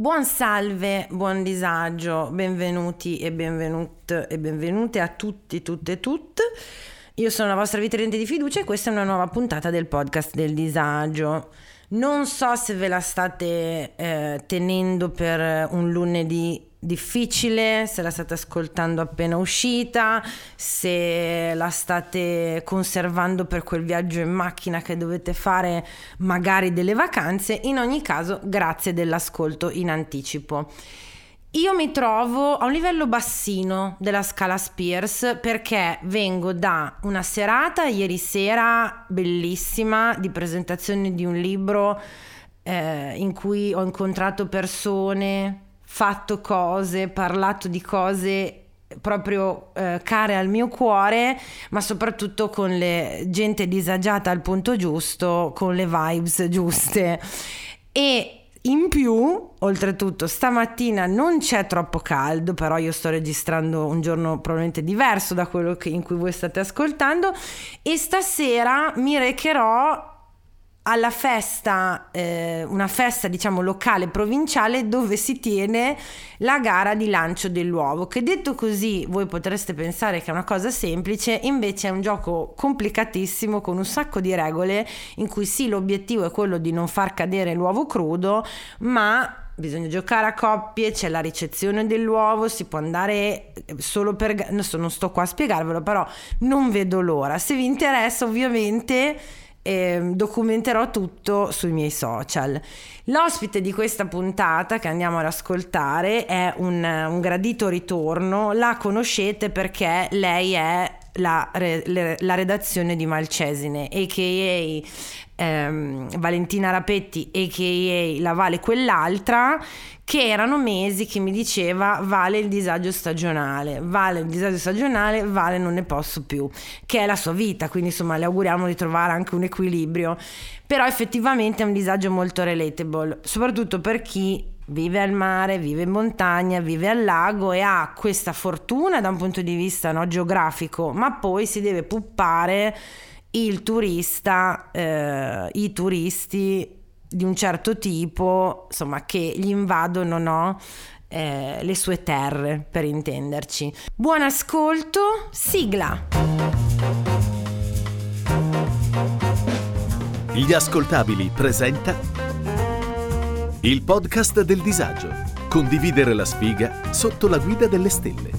Buon salve, buon disagio, benvenuti e benvenute a tutti, tutte e tutte. Io sono la vostra Vee Tridente di fiducia e questa è una nuova puntata del podcast del disagio. Non so se ve la state tenendo per un lunedì difficile, se la state ascoltando appena uscita, se la state conservando per quel viaggio in macchina che dovete fare magari delle vacanze. In ogni caso, grazie dell'ascolto in anticipo. Io mi trovo a un livello bassino della scala Spears perché vengo da una serata ieri sera bellissima di presentazione di un libro in cui ho incontrato persone, fatto cose, parlato di cose proprio care al mio cuore, ma soprattutto con le gente disagiata al punto giusto, con le vibes giuste. E in più, oltretutto, stamattina non c'è troppo caldo, però io sto registrando un giorno probabilmente diverso da quello in cui voi state ascoltando, e stasera mi recherò alla festa, una festa diciamo locale provinciale dove si tiene la gara di lancio dell'uovo, che detto così voi potreste pensare che è una cosa semplice, invece è un gioco complicatissimo con un sacco di regole in cui sì, l'obiettivo è quello di non far cadere l'uovo crudo, ma bisogna giocare a coppie, c'è la ricezione dell'uovo, si può andare solo per... Adesso non sto qua a spiegarvelo, però non vedo l'ora. Se vi interessa ovviamente documenterò tutto sui miei social. L'ospite di questa puntata che andiamo ad ascoltare è un gradito ritorno, la conoscete perché lei è la redazione di Malcesine, a.k.a. Valentina Rapetti, a.k.a. La Vale quell'altra, che erano mesi che mi diceva vale il disagio stagionale, vale non ne posso più, che è la sua vita, quindi insomma le auguriamo di trovare anche un equilibrio, però effettivamente è un disagio molto relatable, soprattutto per chi vive al mare, vive in montagna, vive al lago e ha questa fortuna da un punto di vista no, geografico, ma poi si deve puppare il turista, i turisti di un certo tipo, insomma, che gli invadono le sue terre, per intenderci. Buon ascolto, sigla! Gli Ascoltabili presenta il podcast del disagio. Condividere la sfiga sotto la guida delle stelle.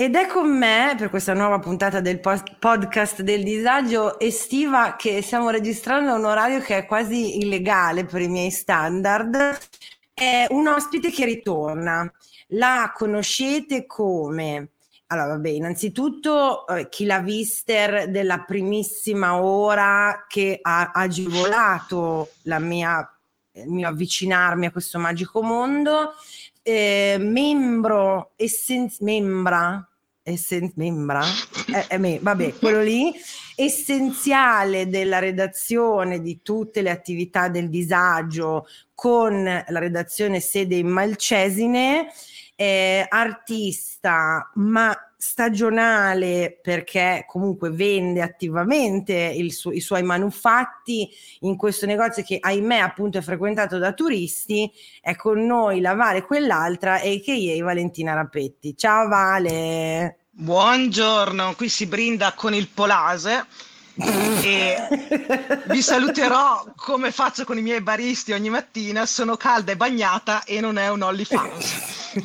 Ed è con me per questa nuova puntata del podcast del disagio estiva, che stiamo registrando a un orario che è quasi illegale per i miei standard, è un ospite che ritorna. La conoscete come? Allora vabbè, innanzitutto chi l'ha vister della primissima ora che ha agevolato il mio avvicinarmi a questo magico mondo, essenziale della redazione di tutte le attività del disagio, con la redazione sede in Malcesine, artista ma stagionale perché comunque vende attivamente i suoi manufatti in questo negozio che ahimè appunto è frequentato da turisti. È con noi la Vale quell'altra, a.k.a. Valentina Rapetti. Ciao Vale. Buongiorno, qui si brinda con il Polase e vi saluterò come faccio con i miei baristi ogni mattina. Sono calda e bagnata e non è un OnlyFans.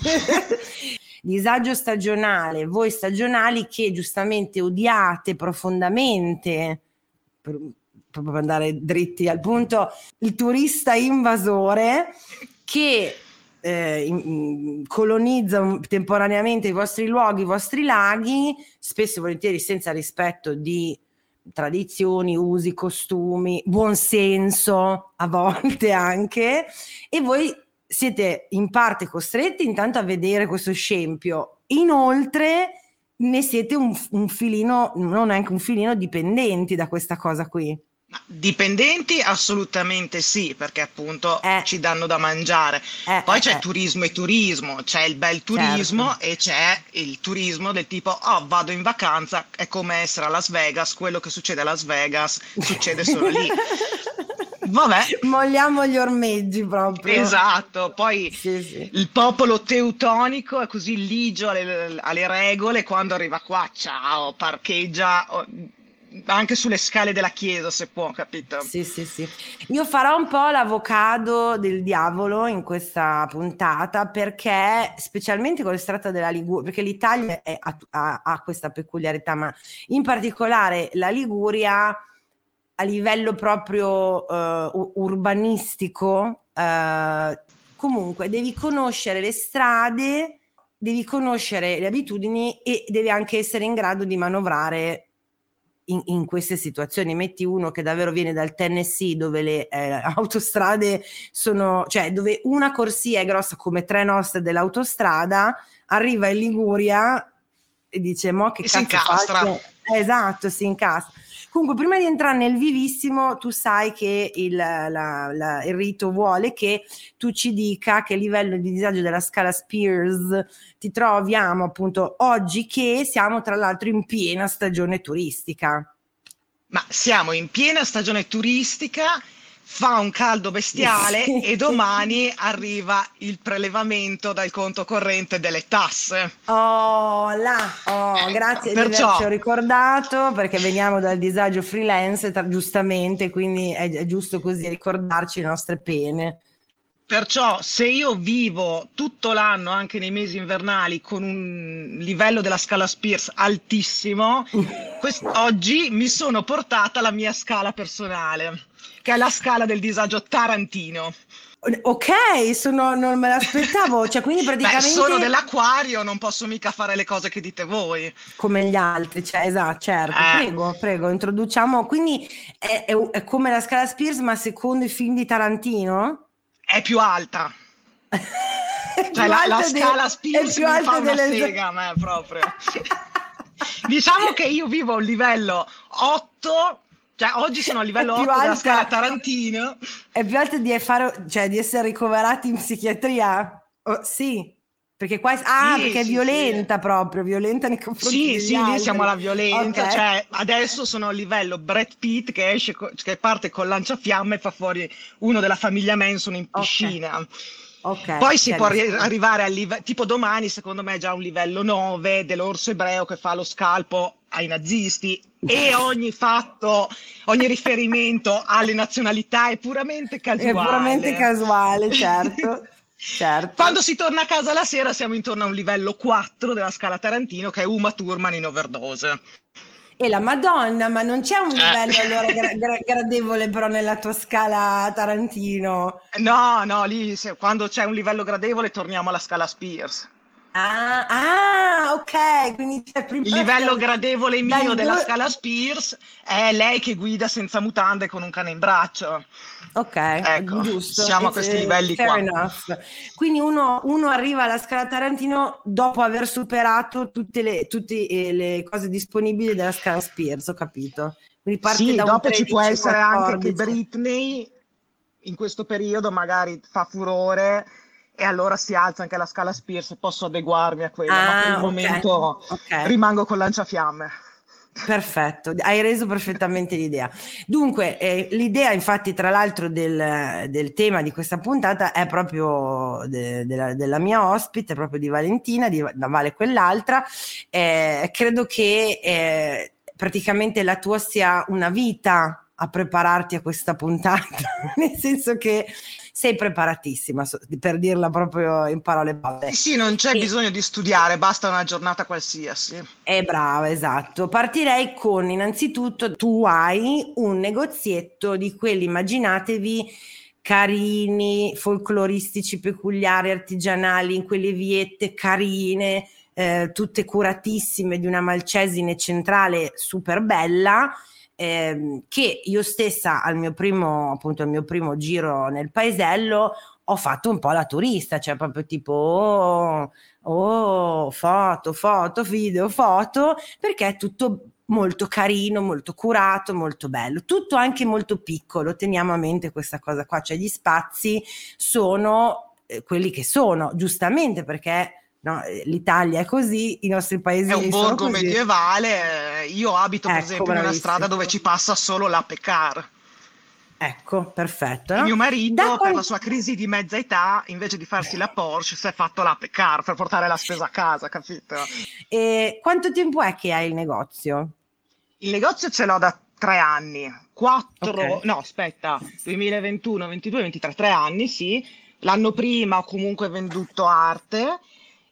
Disagio stagionale, voi stagionali che giustamente odiate profondamente, proprio per andare dritti al punto, il turista invasore che colonizza temporaneamente i vostri luoghi, i vostri laghi, spesso e volentieri senza rispetto di tradizioni, usi, costumi, buonsenso a volte anche, e voi siete in parte costretti intanto a vedere questo scempio, inoltre ne siete un filino, non anche un filino, dipendenti da questa cosa qui. Dipendenti assolutamente sì, perché appunto ci danno da mangiare, poi c'è turismo e turismo, c'è il bel turismo, certo, e c'è il turismo del tipo oh vado in vacanza, è come essere a Las Vegas, quello che succede a Las Vegas succede solo lì. Vabbè, molliamo gli ormeggi proprio. Esatto, poi sì, sì, il popolo teutonico è così ligio alle regole, quando arriva qua ciao, parcheggia anche sulle scale della chiesa se può, capito? Sì, sì, sì. Io farò un po' l'avvocato del diavolo in questa puntata, perché specialmente con l'estratto della Liguria, perché l'Italia ha questa peculiarità, ma in particolare la Liguria a livello proprio urbanistico, comunque devi conoscere le strade, devi conoscere le abitudini e devi anche essere in grado di manovrare in queste situazioni. Metti uno che davvero viene dal Tennessee, dove le autostrade sono, cioè dove una corsia è grossa come tre nostre dell'autostrada, arriva in Liguria e dice mo che cazzo incastra. Faccio? Esatto, si incastra. Comunque, prima di entrare nel vivissimo, tu sai che il rito vuole che tu ci dica che livello di disagio della scala Spears ti troviamo, appunto, oggi che siamo tra l'altro in piena stagione turistica. Ma siamo in piena stagione turistica, fa un caldo bestiale e domani arriva il prelevamento dal conto corrente delle tasse. Grazie per averci ricordato, perché veniamo dal disagio freelance, giustamente, quindi è giusto così ricordarci le nostre pene. Perciò se io vivo tutto l'anno, anche nei mesi invernali, con un livello della scala Spears altissimo, oggi mi sono portata la mia scala personale, che è la scala del disagio Tarantino. Ok, non me l'aspettavo, cioè quindi praticamente... sono dell'acquario, non posso mica fare le cose che dite voi. Come gli altri, cioè, esatto, certo, prego, introduciamo, quindi è come la scala Spears ma secondo i film di Tarantino? È più alta. È più cioè alta la scala Spears mi fa una sega, ma è proprio... Diciamo che io vivo a un livello 8... Cioè, oggi sono a livello 8 della scala Tarantino. È più alto di essere ricoverati in psichiatria? Oh, sì, perché qua perché è violenta, proprio violenta nei confronti degli altri. Lì siamo alla violenza, okay. Cioè adesso sono a livello Brad Pitt che esce che parte con lanciafiamme e fa fuori uno della famiglia Manson in piscina. Okay. Okay, poi si può arrivare al livello, tipo domani secondo me è già un livello 9 dell'orso ebreo che fa lo scalpo ai nazisti, e ogni riferimento alle nazionalità è puramente casuale. È puramente casuale, certo. Certo. Quando si torna a casa la sera siamo intorno a un livello 4 della scala Tarantino, che è Uma Thurman in overdose. E la Madonna, ma non c'è un livello allora gradevole però nella tua scala Tarantino? No, lì quando c'è un livello gradevole torniamo alla scala Spears. Ok, quindi c'è prima il livello gradevole mio della scala Spears è lei che guida senza mutande con un cane in braccio. Ok, ecco, giusto. Siamo a questi livelli qua. Enough. Quindi uno arriva alla scala Tarantino dopo aver superato tutte le cose disponibili della scala Spears, ho capito. Quindi parte da dopo 13, ci può essere 14. Anche che Britney in questo periodo magari fa furore e allora si alza anche la scala Spears e posso adeguarmi a quella, ma per il momento rimango con lanciafiamme. Perfetto, hai reso perfettamente l'idea. Dunque, l'idea infatti tra l'altro del tema di questa puntata è proprio della mia ospite, proprio di Valentina, di La Vale quell'altra, credo che praticamente la tua sia una vita a prepararti a questa puntata, nel senso che sei preparatissima, per dirla proprio in parole povere. Sì, non c'è bisogno di studiare, basta una giornata qualsiasi. È brava, esatto. Partirei con, innanzitutto, tu hai un negozietto di quelli, immaginatevi, carini, folcloristici, peculiari, artigianali, in quelle viette carine, tutte curatissime, di una Malcesine centrale super bella, che io stessa al mio primo, appunto al mio primo giro nel paesello, ho fatto un po' la turista, cioè proprio tipo foto, video, foto, perché è tutto molto carino, molto curato, molto bello, tutto anche molto piccolo, teniamo a mente questa cosa qua, cioè gli spazi sono quelli che sono, giustamente, perché no, l'Italia è così, i nostri paesi sono così. È un borgo medievale, io abito per esempio bravissimo. In una strada dove ci passa solo la Pécart. Ecco, perfetto. No? Il mio marito, per la sua crisi di mezza età, invece di farsi la Porsche, si è fatto la Pécart per portare la spesa a casa, capito? E quanto tempo è che hai il negozio? Il negozio ce l'ho da 3 anni. 4, okay. No, aspetta, 2021, 22, 23, 3 anni, sì. L'anno prima ho comunque venduto arte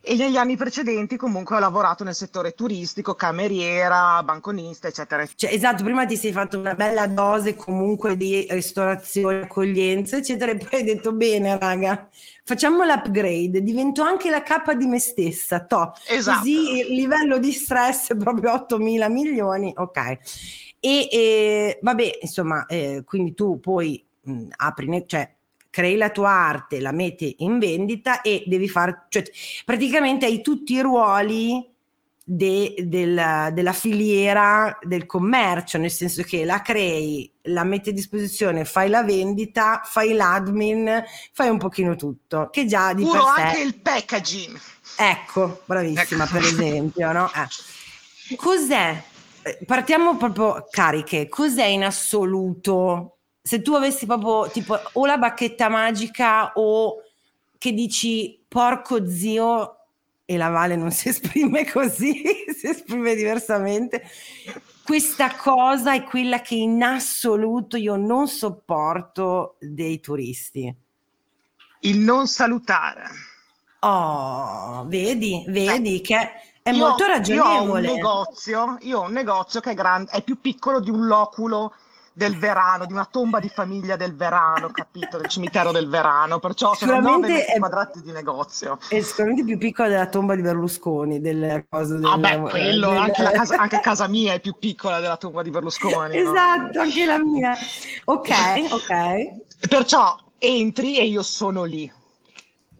e negli anni precedenti comunque ho lavorato nel settore turistico, cameriera, banconista, eccetera. Cioè, esatto, prima ti sei fatto una bella dose comunque di ristorazione, accoglienza, eccetera, e poi hai detto bene raga, facciamo l'upgrade, divento anche la capa di me stessa, top. Esatto. Così il livello di stress è proprio 8.000 milioni, ok. E vabbè, insomma, quindi tu poi apri, cioè crei la tua arte, la metti in vendita e devi fare, cioè praticamente hai tutti i ruoli della filiera del commercio, nel senso che la crei, la metti a disposizione, fai la vendita, fai l'admin, fai un pochino tutto, che già di per sé anche il packaging. Ecco, bravissima, ecco. Per esempio, no? Cos'è? Partiamo proprio cariche, cos'è in assoluto? Se tu avessi proprio tipo o la bacchetta magica o che dici porco zio, e la Vale non si esprime così, si esprime diversamente, questa cosa è quella che in assoluto io non sopporto dei turisti. Il non salutare. Oh, vedi che è molto ragionevole. Io ho un negozio che è più piccolo di un loculo del Verano, di una tomba di famiglia del Verano, capito? Del cimitero del Verano, perciò sono 9 quadrati di negozio. È sicuramente più piccola della tomba di Berlusconi, delle cose del... anche casa mia è più piccola della tomba di Berlusconi. Esatto, no? Anche la mia. Ok. Perciò entri e io sono lì.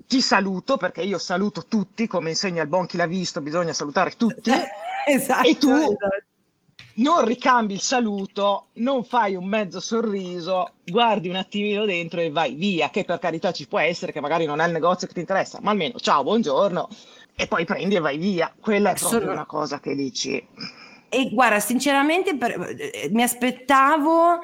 Ti saluto, perché io saluto tutti, come insegna il Bonchi l'ha visto, bisogna salutare tutti. Esatto. E tu... Esatto. Non ricambi il saluto, non fai un mezzo sorriso, guardi un attimino dentro e vai via, che per carità ci può essere che magari non è il negozio che ti interessa, ma almeno ciao, buongiorno, e poi prendi e vai via. Quella è proprio una cosa che dici. E guarda, sinceramente mi aspettavo,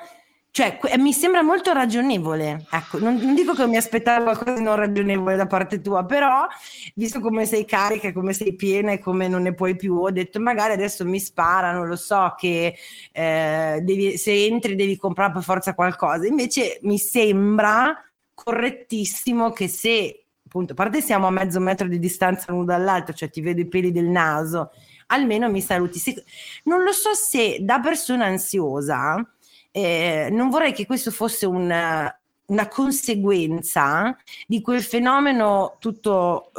cioè mi sembra molto ragionevole, ecco, non dico che mi aspettavo qualcosa di non ragionevole da parte tua, però visto come sei carica, come sei piena e come non ne puoi più, ho detto magari adesso mi sparano, lo so che se entri devi comprare per forza qualcosa, invece mi sembra correttissimo che se, appunto, a parte siamo a mezzo metro di distanza l'uno dall'altro, cioè ti vedo i peli del naso, almeno mi saluti. Non lo so se da persona ansiosa, non vorrei che questo fosse una conseguenza di quel fenomeno tutto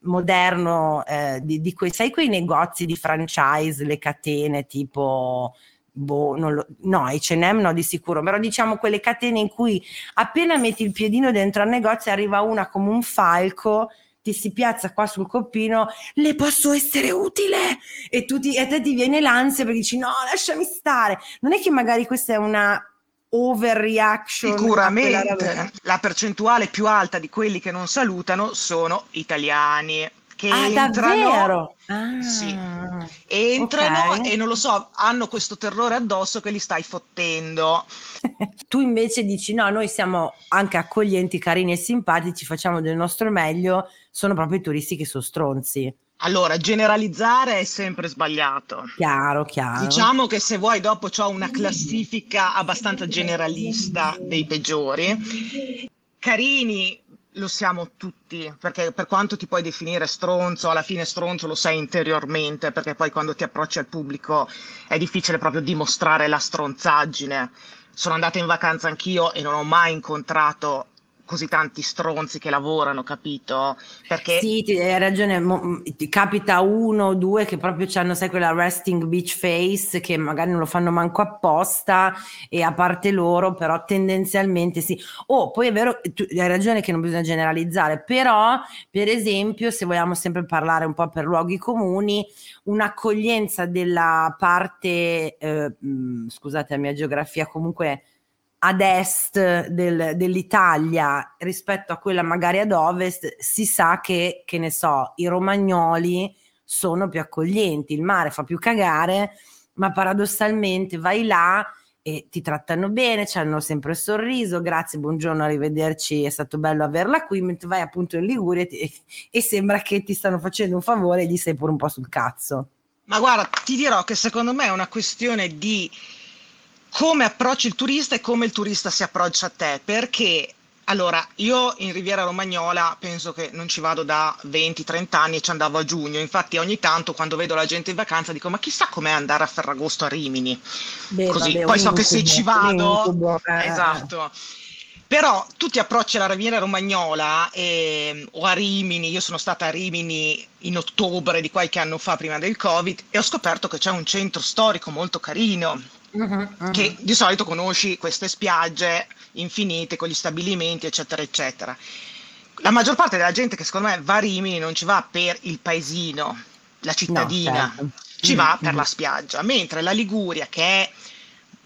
moderno, di quei, sai, quei negozi di franchise, le catene tipo, H&M no di sicuro, però diciamo quelle catene in cui appena metti il piedino dentro al negozio arriva una come un falco, ti si piazza qua sul coppino, le posso essere utile, e a te ti viene l'ansia perché dici no, lasciami stare. Non è che magari questa è una overreaction? Sicuramente la percentuale più alta di quelli che non salutano sono italiani che entrano, davvero? Sì, entrano, okay. E non lo so, hanno questo terrore addosso che li stai fottendo. Tu invece dici no, noi siamo anche accoglienti, carini e simpatici, facciamo del nostro meglio, sono proprio i turisti che sono stronzi. Allora, generalizzare è sempre sbagliato. Chiaro. Diciamo che se vuoi dopo c'ho una classifica abbastanza generalista dei peggiori. Carini lo siamo tutti, perché per quanto ti puoi definire stronzo, alla fine stronzo lo sei interiormente, perché poi quando ti approcci al pubblico è difficile proprio dimostrare la stronzaggine. Sono andata in vacanza anch'io e non ho mai incontrato così tanti stronzi che lavorano, capito? Perché sì, hai ragione, ti capita uno o due che proprio hanno, sai, quella resting bitch face, che magari non lo fanno manco apposta, e a parte loro, però tendenzialmente sì. Poi è vero, tu hai ragione che non bisogna generalizzare, però per esempio, se vogliamo sempre parlare un po' per luoghi comuni, un'accoglienza della parte, scusate la mia geografia, comunque ad est dell'Italia rispetto a quella magari ad ovest, si sa che ne so, i romagnoli sono più accoglienti, il mare fa più cagare, ma paradossalmente vai là e ti trattano bene, c'hanno sempre il sorriso, grazie, buongiorno, arrivederci, è stato bello averla qui, mentre vai appunto in Liguria e sembra che ti stanno facendo un favore e gli sei pure un po' sul cazzo. Ma guarda, ti dirò che secondo me è una questione di come approcci il turista e come il turista si approccia a te, perché allora io in Riviera Romagnola penso che non ci vado da 20-30 anni e ci andavo a giugno, infatti ogni tanto quando vedo la gente in vacanza dico ma chissà com'è andare a Ferragosto a Rimini. Beh, così vabbè, poi so che se ci vado, esatto. Però tu ti approcci alla Riviera Romagnola o a Rimini, io sono stata a Rimini in ottobre di qualche anno fa prima del Covid e ho scoperto che c'è un centro storico molto carino. Che di solito conosci queste spiagge infinite con gli stabilimenti eccetera eccetera. La maggior parte della gente che secondo me va a Rimini non ci va per il paesino, la cittadina, no, certo. Ci va per la spiaggia, mentre la Liguria, che è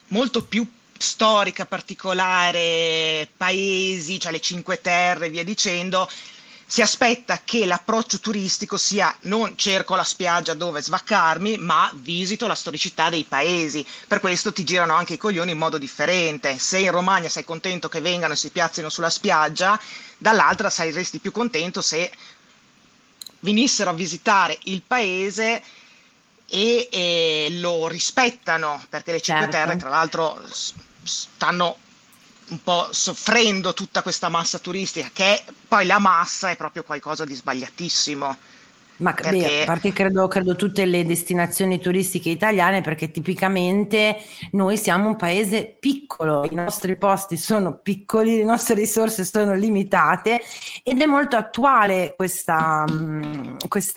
molto più storica, particolare, paesi, cioè le Cinque Terre e via dicendo, si aspetta che l'approccio turistico sia non cerco la spiaggia dove svaccarmi, ma visito la storicità dei paesi. Per questo ti girano anche i coglioni in modo differente. Se in Romagna sei contento che vengano e si piazzino sulla spiaggia, dall'altra saresti più contento se venissero a visitare il paese e lo rispettano, perché le Cinque Terre tra l'altro stanno un po' soffrendo tutta questa massa turistica, che poi la massa è proprio qualcosa di sbagliatissimo. Ma perché... a parte credo tutte le destinazioni turistiche italiane, perché tipicamente noi siamo un paese piccolo, i nostri posti sono piccoli, le nostre risorse sono limitate, ed è molto attuale questa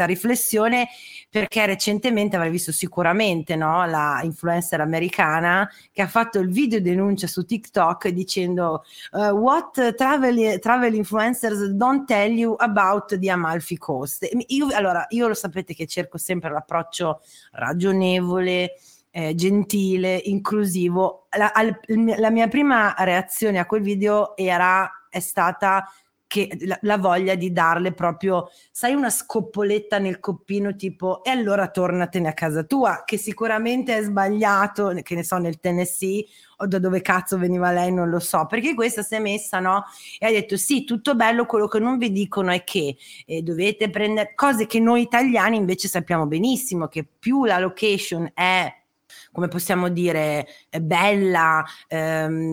riflessione, perché recentemente avrai visto sicuramente, no, la influencer americana che ha fatto il video denuncia su TikTok dicendo what travel influencers don't tell you about the Amalfi Coast. Io lo sapete che cerco sempre l'approccio ragionevole, gentile, inclusivo. La mia prima reazione a quel video è stata che la voglia di darle proprio, sai, una scoppoletta nel coppino, tipo e allora tornatene a casa tua, che sicuramente è sbagliato, che ne so, nel Tennessee o da dove cazzo veniva lei, non lo so, perché questa si è messa, no, e ha detto sì, tutto bello, quello che non vi dicono è che dovete prendere cose che noi italiani invece sappiamo benissimo, che più la location è, come possiamo dire, bella,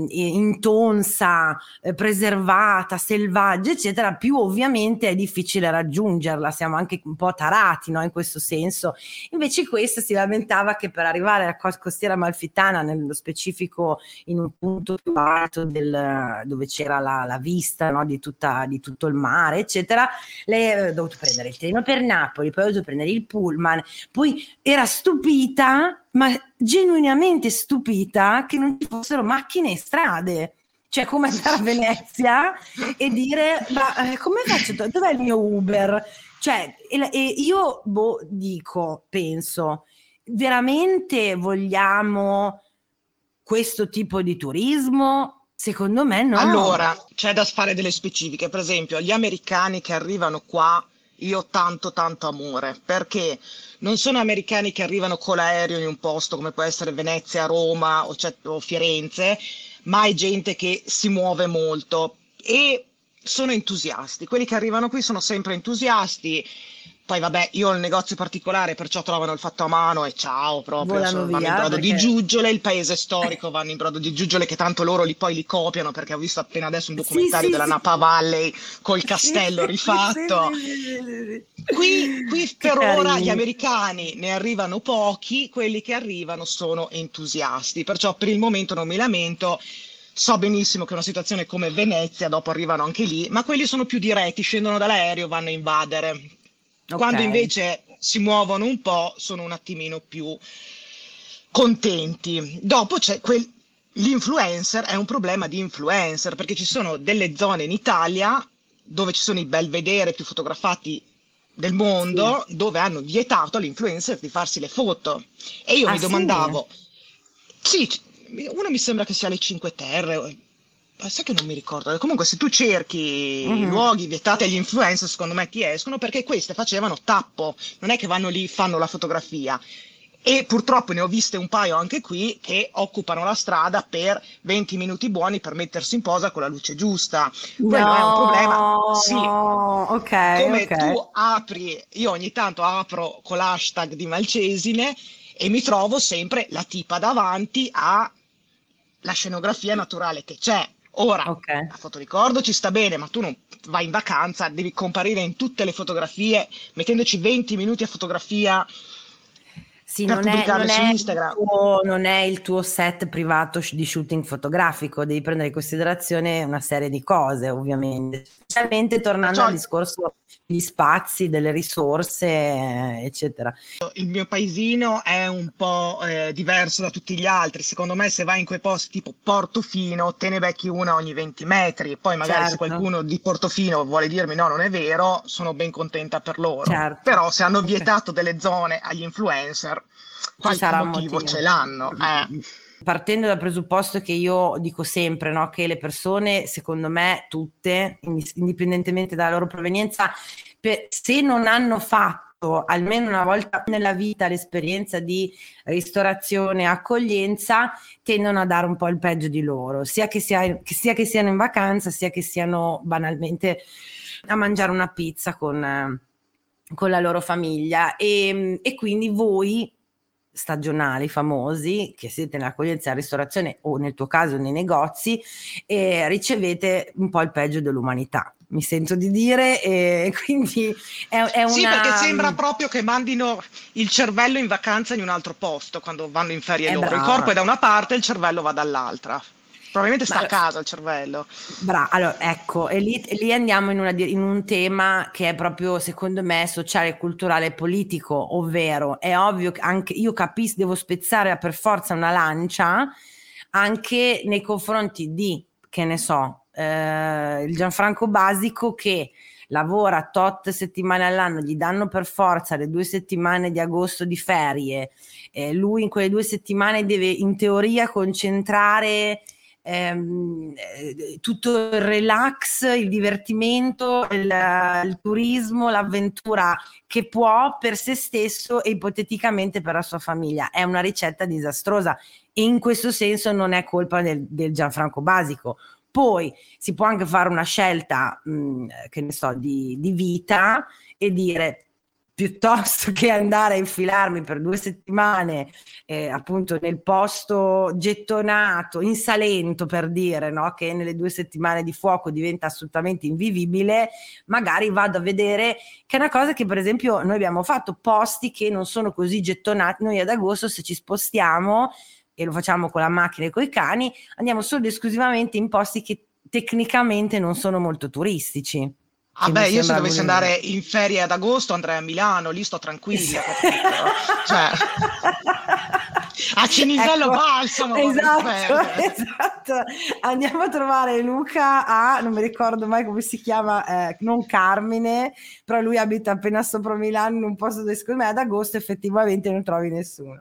intonsa, preservata, selvaggia, eccetera, più ovviamente è difficile raggiungerla, siamo anche un po' tarati, no, in questo senso. Invece questa si lamentava che per arrivare alla Costiera Amalfitana, nello specifico in un punto più alto dove c'era la vista, no, di tutto il mare, eccetera, lei aveva dovuto prendere il treno per Napoli, poi ha dovuto prendere il pullman, poi era stupita, ma genuinamente stupita che non ci fossero macchine e strade, cioè come andare a Venezia e dire ma come faccio, dov'è il mio Uber? Cioè, e io penso, veramente vogliamo questo tipo di turismo? Secondo me no. Allora, c'è da fare delle specifiche, per esempio gli americani che arrivano qua, io ho tanto amore, perché non sono americani che arrivano con l'aereo in un posto come può essere Venezia, Roma o Firenze, ma è gente che si muove molto e sono entusiasti. Quelli che arrivano qui sono sempre entusiasti. Poi vabbè, io ho il negozio particolare, perciò trovano il fatto a mano e ciao, proprio vanno in brodo di giuggiole, il paese storico vanno in brodo di giuggiole, che tanto loro poi li copiano, perché ho visto appena adesso un documentario della Napa Valley col castello rifatto. Qui per ora gli americani ne arrivano pochi, quelli che arrivano sono entusiasti, perciò per il momento non mi lamento. So benissimo che una situazione come Venezia dopo arrivano anche lì, ma quelli sono più diretti, scendono dall'aereo, vanno a invadere. Okay. Quando invece si muovono un po', sono un attimino più contenti. Dopo c'è l'influencer, è un problema di influencer, perché ci sono delle zone in Italia dove ci sono i belvedere più fotografati del mondo, sì, dove hanno vietato all'influencer di farsi le foto. E io mi domandavo, sì, una mi sembra che sia le Cinque Terre, sai che non mi ricordo, comunque se tu cerchi i luoghi vietati agli influencer, secondo me ti escono, perché queste facevano tappo, non è che vanno lì, fanno la fotografia. E purtroppo ne ho viste un paio anche qui che occupano la strada per 20 minuti buoni per mettersi in posa con la luce giusta. Quello è un problema, sì. Okay, come tu apri, io ogni tanto apro con l'hashtag di Malcesine e mi trovo sempre la tipa davanti alla scenografia naturale che c'è. Ora, la fotoricordo ci sta bene, ma tu non vai in vacanza, devi comparire in tutte le fotografie, mettendoci 20 minuti a fotografia. Sì, non è il tuo set privato di shooting fotografico, devi prendere in considerazione una serie di cose, ovviamente, specialmente tornando al discorso degli spazi, delle risorse, eccetera. Il mio paesino è un po' diverso da tutti gli altri, secondo me se vai in quei posti tipo Portofino te ne becchi una ogni 20 metri, poi magari se qualcuno di Portofino vuole dirmi no, non è vero, sono ben contenta per loro, però se hanno vietato delle zone agli influencer, qualche motivo ce l'hanno. Partendo dal presupposto che io dico sempre, no, che le persone, secondo me tutte, indipendentemente dalla loro provenienza, se non hanno fatto almeno una volta nella vita l'esperienza di ristorazione e accoglienza, tendono a dare un po' il peggio di loro, sia che siano in vacanza, sia che siano banalmente a mangiare una pizza con la loro famiglia, e quindi voi stagionali famosi che siete nell'accoglienza della ristorazione o nel tuo caso nei negozi ricevete un po' il peggio dell'umanità, mi sento di dire, e quindi è una... Sì, perché sembra proprio che mandino il cervello in vacanza in un altro posto quando vanno in ferie loro, brava. Il corpo è da una parte e il cervello va dall'altra. Probabilmente sta a casa il cervello. Allora, ecco, e lì andiamo in un tema che è proprio, secondo me, sociale, culturale e politico, ovvero è ovvio che anche io capisco, devo spezzare per forza una lancia anche nei confronti di, che ne so, il Gianfranco Basico che lavora tot settimane all'anno, gli danno per forza le 2 settimane di agosto di ferie, lui in quelle 2 settimane deve in teoria concentrare tutto il relax, il divertimento, il turismo, l'avventura che può per se stesso e ipoteticamente per la sua famiglia. È una ricetta disastrosa e in questo senso non è colpa del Gianfranco Basico. Poi si può anche fare una scelta che ne so di vita e dire, piuttosto che andare a infilarmi per 2 settimane appunto nel posto gettonato in Salento, per dire, no, che nelle 2 settimane di fuoco diventa assolutamente invivibile, magari vado a vedere, che è una cosa che per esempio noi abbiamo fatto, posti che non sono così gettonati. Noi ad agosto, se ci spostiamo e lo facciamo con la macchina e coi cani, andiamo solo ed esclusivamente in posti che tecnicamente non sono molto turistici. Ah beh, io se dovessi andare in ferie ad agosto andrei a Milano, lì sto tranquilla. Cioè, a Cinisello Balsamo. Esatto. Andiamo a trovare Luca non mi ricordo mai come si chiama, non Carmine, però lui abita appena sopra Milano, in un posto dove secondo me ad agosto effettivamente non trovi nessuno.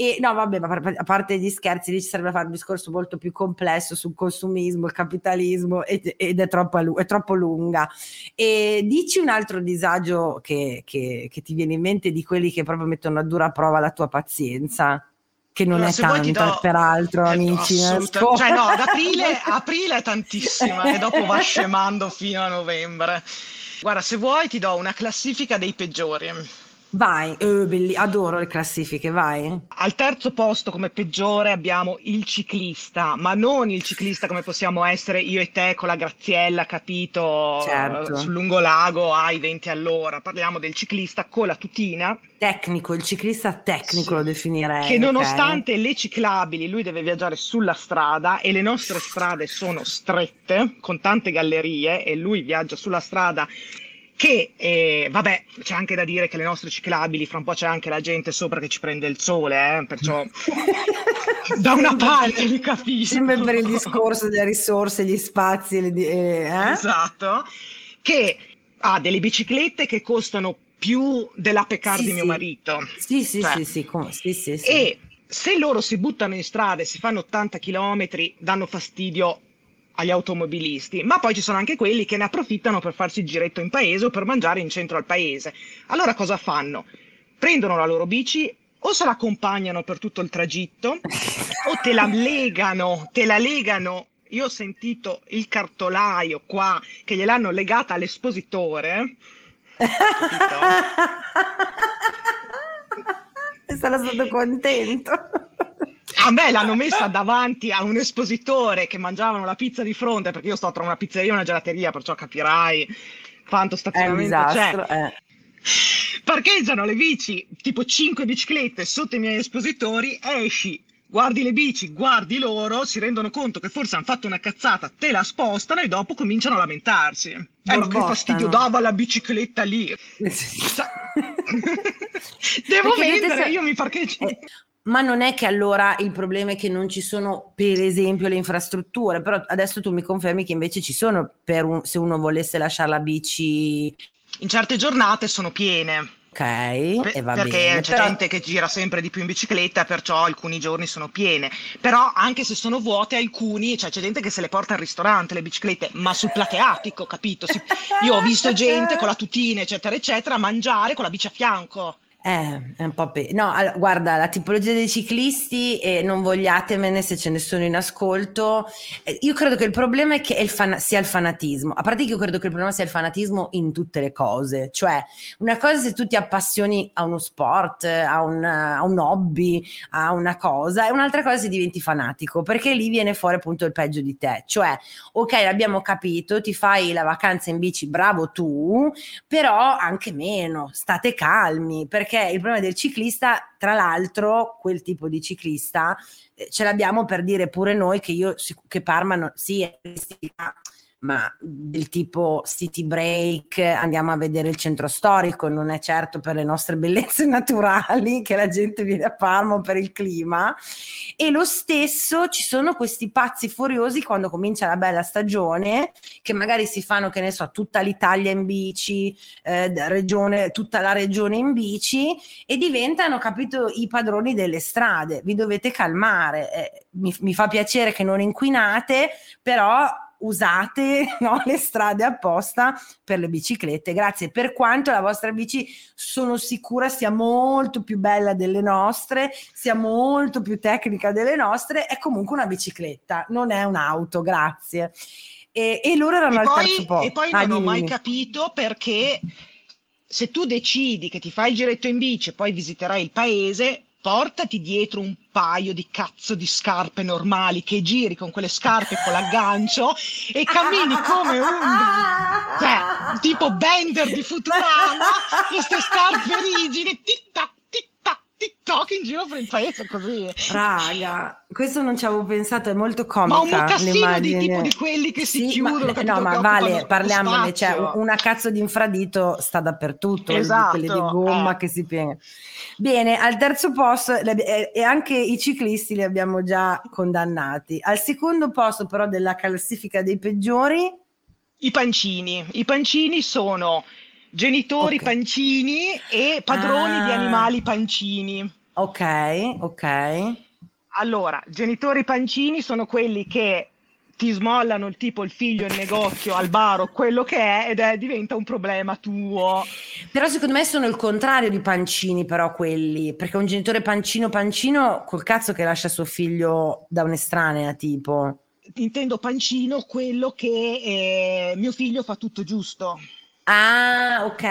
E no, vabbè, ma a parte gli scherzi, lì ci serve a fare un discorso molto più complesso sul consumismo, il capitalismo, ed è troppo lunga. E dici un altro disagio che ti viene in mente, di quelli che proprio mettono a dura prova la tua pazienza, che non è tanta, peraltro, amici. Cioè no, ad aprile è tantissima e dopo va scemando fino a novembre. Guarda, se vuoi ti do una classifica dei peggiori. Vai, adoro le classifiche, vai. Al terzo posto come peggiore abbiamo il ciclista, ma non il ciclista come possiamo essere io e te con la Graziella, capito? Certo. Sul lungolago ai 20 all'ora, parliamo del ciclista con la tutina. Tecnico, il ciclista tecnico, sì, lo definirei. Che nonostante le ciclabili, lui deve viaggiare sulla strada e le nostre strade sono strette, con tante gallerie, e lui viaggia sulla strada. Che, vabbè, c'è anche da dire che le nostre ciclabili, fra un po' c'è anche la gente sopra che ci prende il sole, perciò da una parte li capisco. Sempre per il discorso delle risorse, gli spazi, Esatto, che ha delle biciclette che costano più della Pécart di mio marito. Sì. E se loro si buttano in strada e si fanno 80 chilometri, danno fastidio agli automobilisti, ma poi ci sono anche quelli che ne approfittano per farsi il giretto in paese o per mangiare in centro al paese. Allora cosa fanno? Prendono la loro bici, o se la accompagnano per tutto il tragitto o te la legano. Io ho sentito il cartolaio qua che gliel'hanno legata all'espositore. Sarà stato contento. A me l'hanno messa davanti a un espositore che mangiavano la pizza di fronte, perché io sto tra una pizzeria e una gelateria, perciò capirai quanto stazionamento c'è. Parcheggiano le bici, tipo 5 biciclette sotto i miei espositori, esci, guardi le bici, guardi loro, si rendono conto che forse hanno fatto una cazzata, te la spostano e dopo cominciano a lamentarsi. Ma che fastidio dava la bicicletta lì. Devo vendere, io mi parcheggio. Ma non è che allora il problema è che non ci sono, per esempio, le infrastrutture, però adesso tu mi confermi che invece ci sono, se uno volesse lasciare la bici. In certe giornate sono piene. Ok, e va perché bene. Perché c'è gente che gira sempre di più in bicicletta, perciò alcuni giorni sono piene. Però anche se sono vuote, alcuni, cioè c'è gente che se le porta al ristorante le biciclette, ma sul plateatico, capito? Io ho visto gente con la tutina, eccetera, eccetera, mangiare con la bici a fianco. È un po' no, guarda, la tipologia dei ciclisti, non vogliatemene se ce ne sono in ascolto, io credo che il problema è che sia il fanatismo. A parte che io credo che il problema sia il fanatismo in tutte le cose, cioè una cosa se tu ti appassioni a uno sport, a un hobby, a una cosa, è un'altra cosa se diventi fanatico, perché lì viene fuori appunto il peggio di te, cioè ok, l'abbiamo capito, ti fai la vacanza in bici, bravo tu, però anche meno, state calmi, perché il problema del ciclista, tra l'altro quel tipo di ciclista, ce l'abbiamo per dire pure noi che Parma sì è ciclista, ma del tipo city break, andiamo a vedere il centro storico, non è certo per le nostre bellezze naturali che la gente viene a Parma per il clima. E lo stesso, ci sono questi pazzi furiosi quando comincia la bella stagione che magari si fanno, che ne so, tutta l'Italia in bici, tutta la regione in bici, e diventano, capito, i padroni delle strade. Vi dovete calmare, mi fa piacere che non inquinate, però usate, no, le strade apposta per le biciclette. Grazie, per quanto la vostra bici sono sicura sia molto più bella delle nostre, sia molto più tecnica delle nostre, è comunque una bicicletta, non è un'auto, grazie. E loro erano al terzo posto. E poi non ho mai capito perché, se tu decidi che ti fai il giretto in bici e poi visiterai il paese, portati dietro un paio di cazzo di scarpe normali, che giri con quelle scarpe con l'aggancio e cammini come un tipo Bender di Futurama, queste scarpe rigide, tic-tac, tic-tac, tic-tac in giro per il paese così. Raga, questo non ci avevo pensato, è molto comica. Ma un mocassino di tipo di quelli che si chiudono. No, ma Vale, parliamone, cioè una cazzo di infradito sta dappertutto, esatto, quelle di gomma che si piegano. Bene, al terzo posto, e anche i ciclisti li abbiamo già condannati. Al secondo posto però della classifica dei peggiori, i pancini sono genitori pancini e padroni di animali pancini. Ok. Allora, genitori pancini sono quelli che ti smollano il figlio in negozio, al bar o quello che è, ed diventa un problema tuo. Però secondo me sono il contrario di pancini, però quelli, perché un genitore pancino col cazzo che lascia suo figlio da un'estranea, tipo. Intendo pancino quello che mio figlio fa tutto giusto. Ah, ok.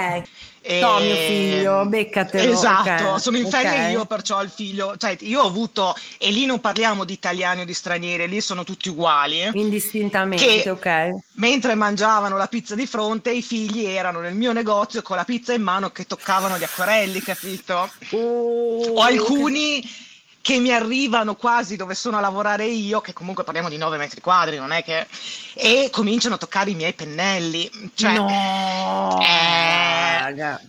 No, mio figlio, beccatelo. Esatto, okay. Sono in ferie, okay. Io perciò il figlio, cioè io ho avuto, e lì non parliamo di italiani o di stranieri, lì sono tutti uguali. Indistintamente, che, ok. Mentre mangiavano la pizza di fronte, i figli erano nel mio negozio con la pizza in mano che toccavano gli acquerelli, capito? O alcuni che mi arrivano quasi dove sono a lavorare io, che comunque parliamo di 9 metri quadri, non è che... E cominciano a toccare i miei pennelli. Cioè, no!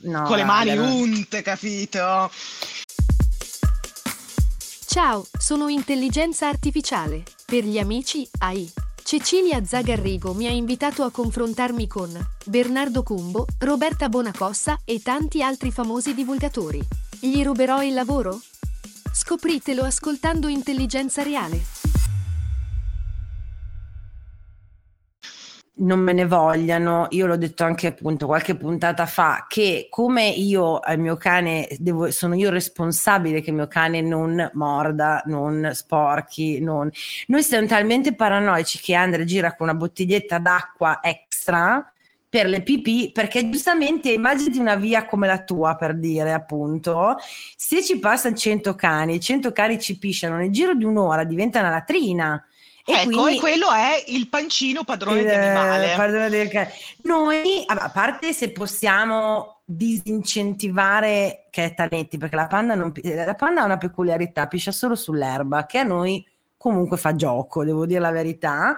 No, con le mani unte, capito? Ciao, sono Intelligenza Artificiale. Per gli amici, AI. Cecilia Zagarrigo mi ha invitato a confrontarmi con Bernardo Cumbo, Roberta Bonacossa e tanti altri famosi divulgatori. Gli ruberò il lavoro? Scopritelo ascoltando Intelligenza Reale. Non me ne vogliano, io l'ho detto anche appunto qualche puntata fa, che come io al mio cane sono io responsabile che mio cane non morda, non sporchi, non... Noi siamo talmente paranoici che Andrea gira con una bottiglietta d'acqua extra per le pipì, perché giustamente immaginati una via come la tua, per dire appunto, se ci passano 100 cani, i 100 cani ci pisciano nel giro di un'ora, diventa una latrina. E ecco, quindi, quello è il pancino padrone di animale. Padrone del cane. Noi, a parte se possiamo disincentivare Tanetti, perché la panda ha una peculiarità, piscia solo sull'erba, che a noi comunque fa gioco, devo dire la verità.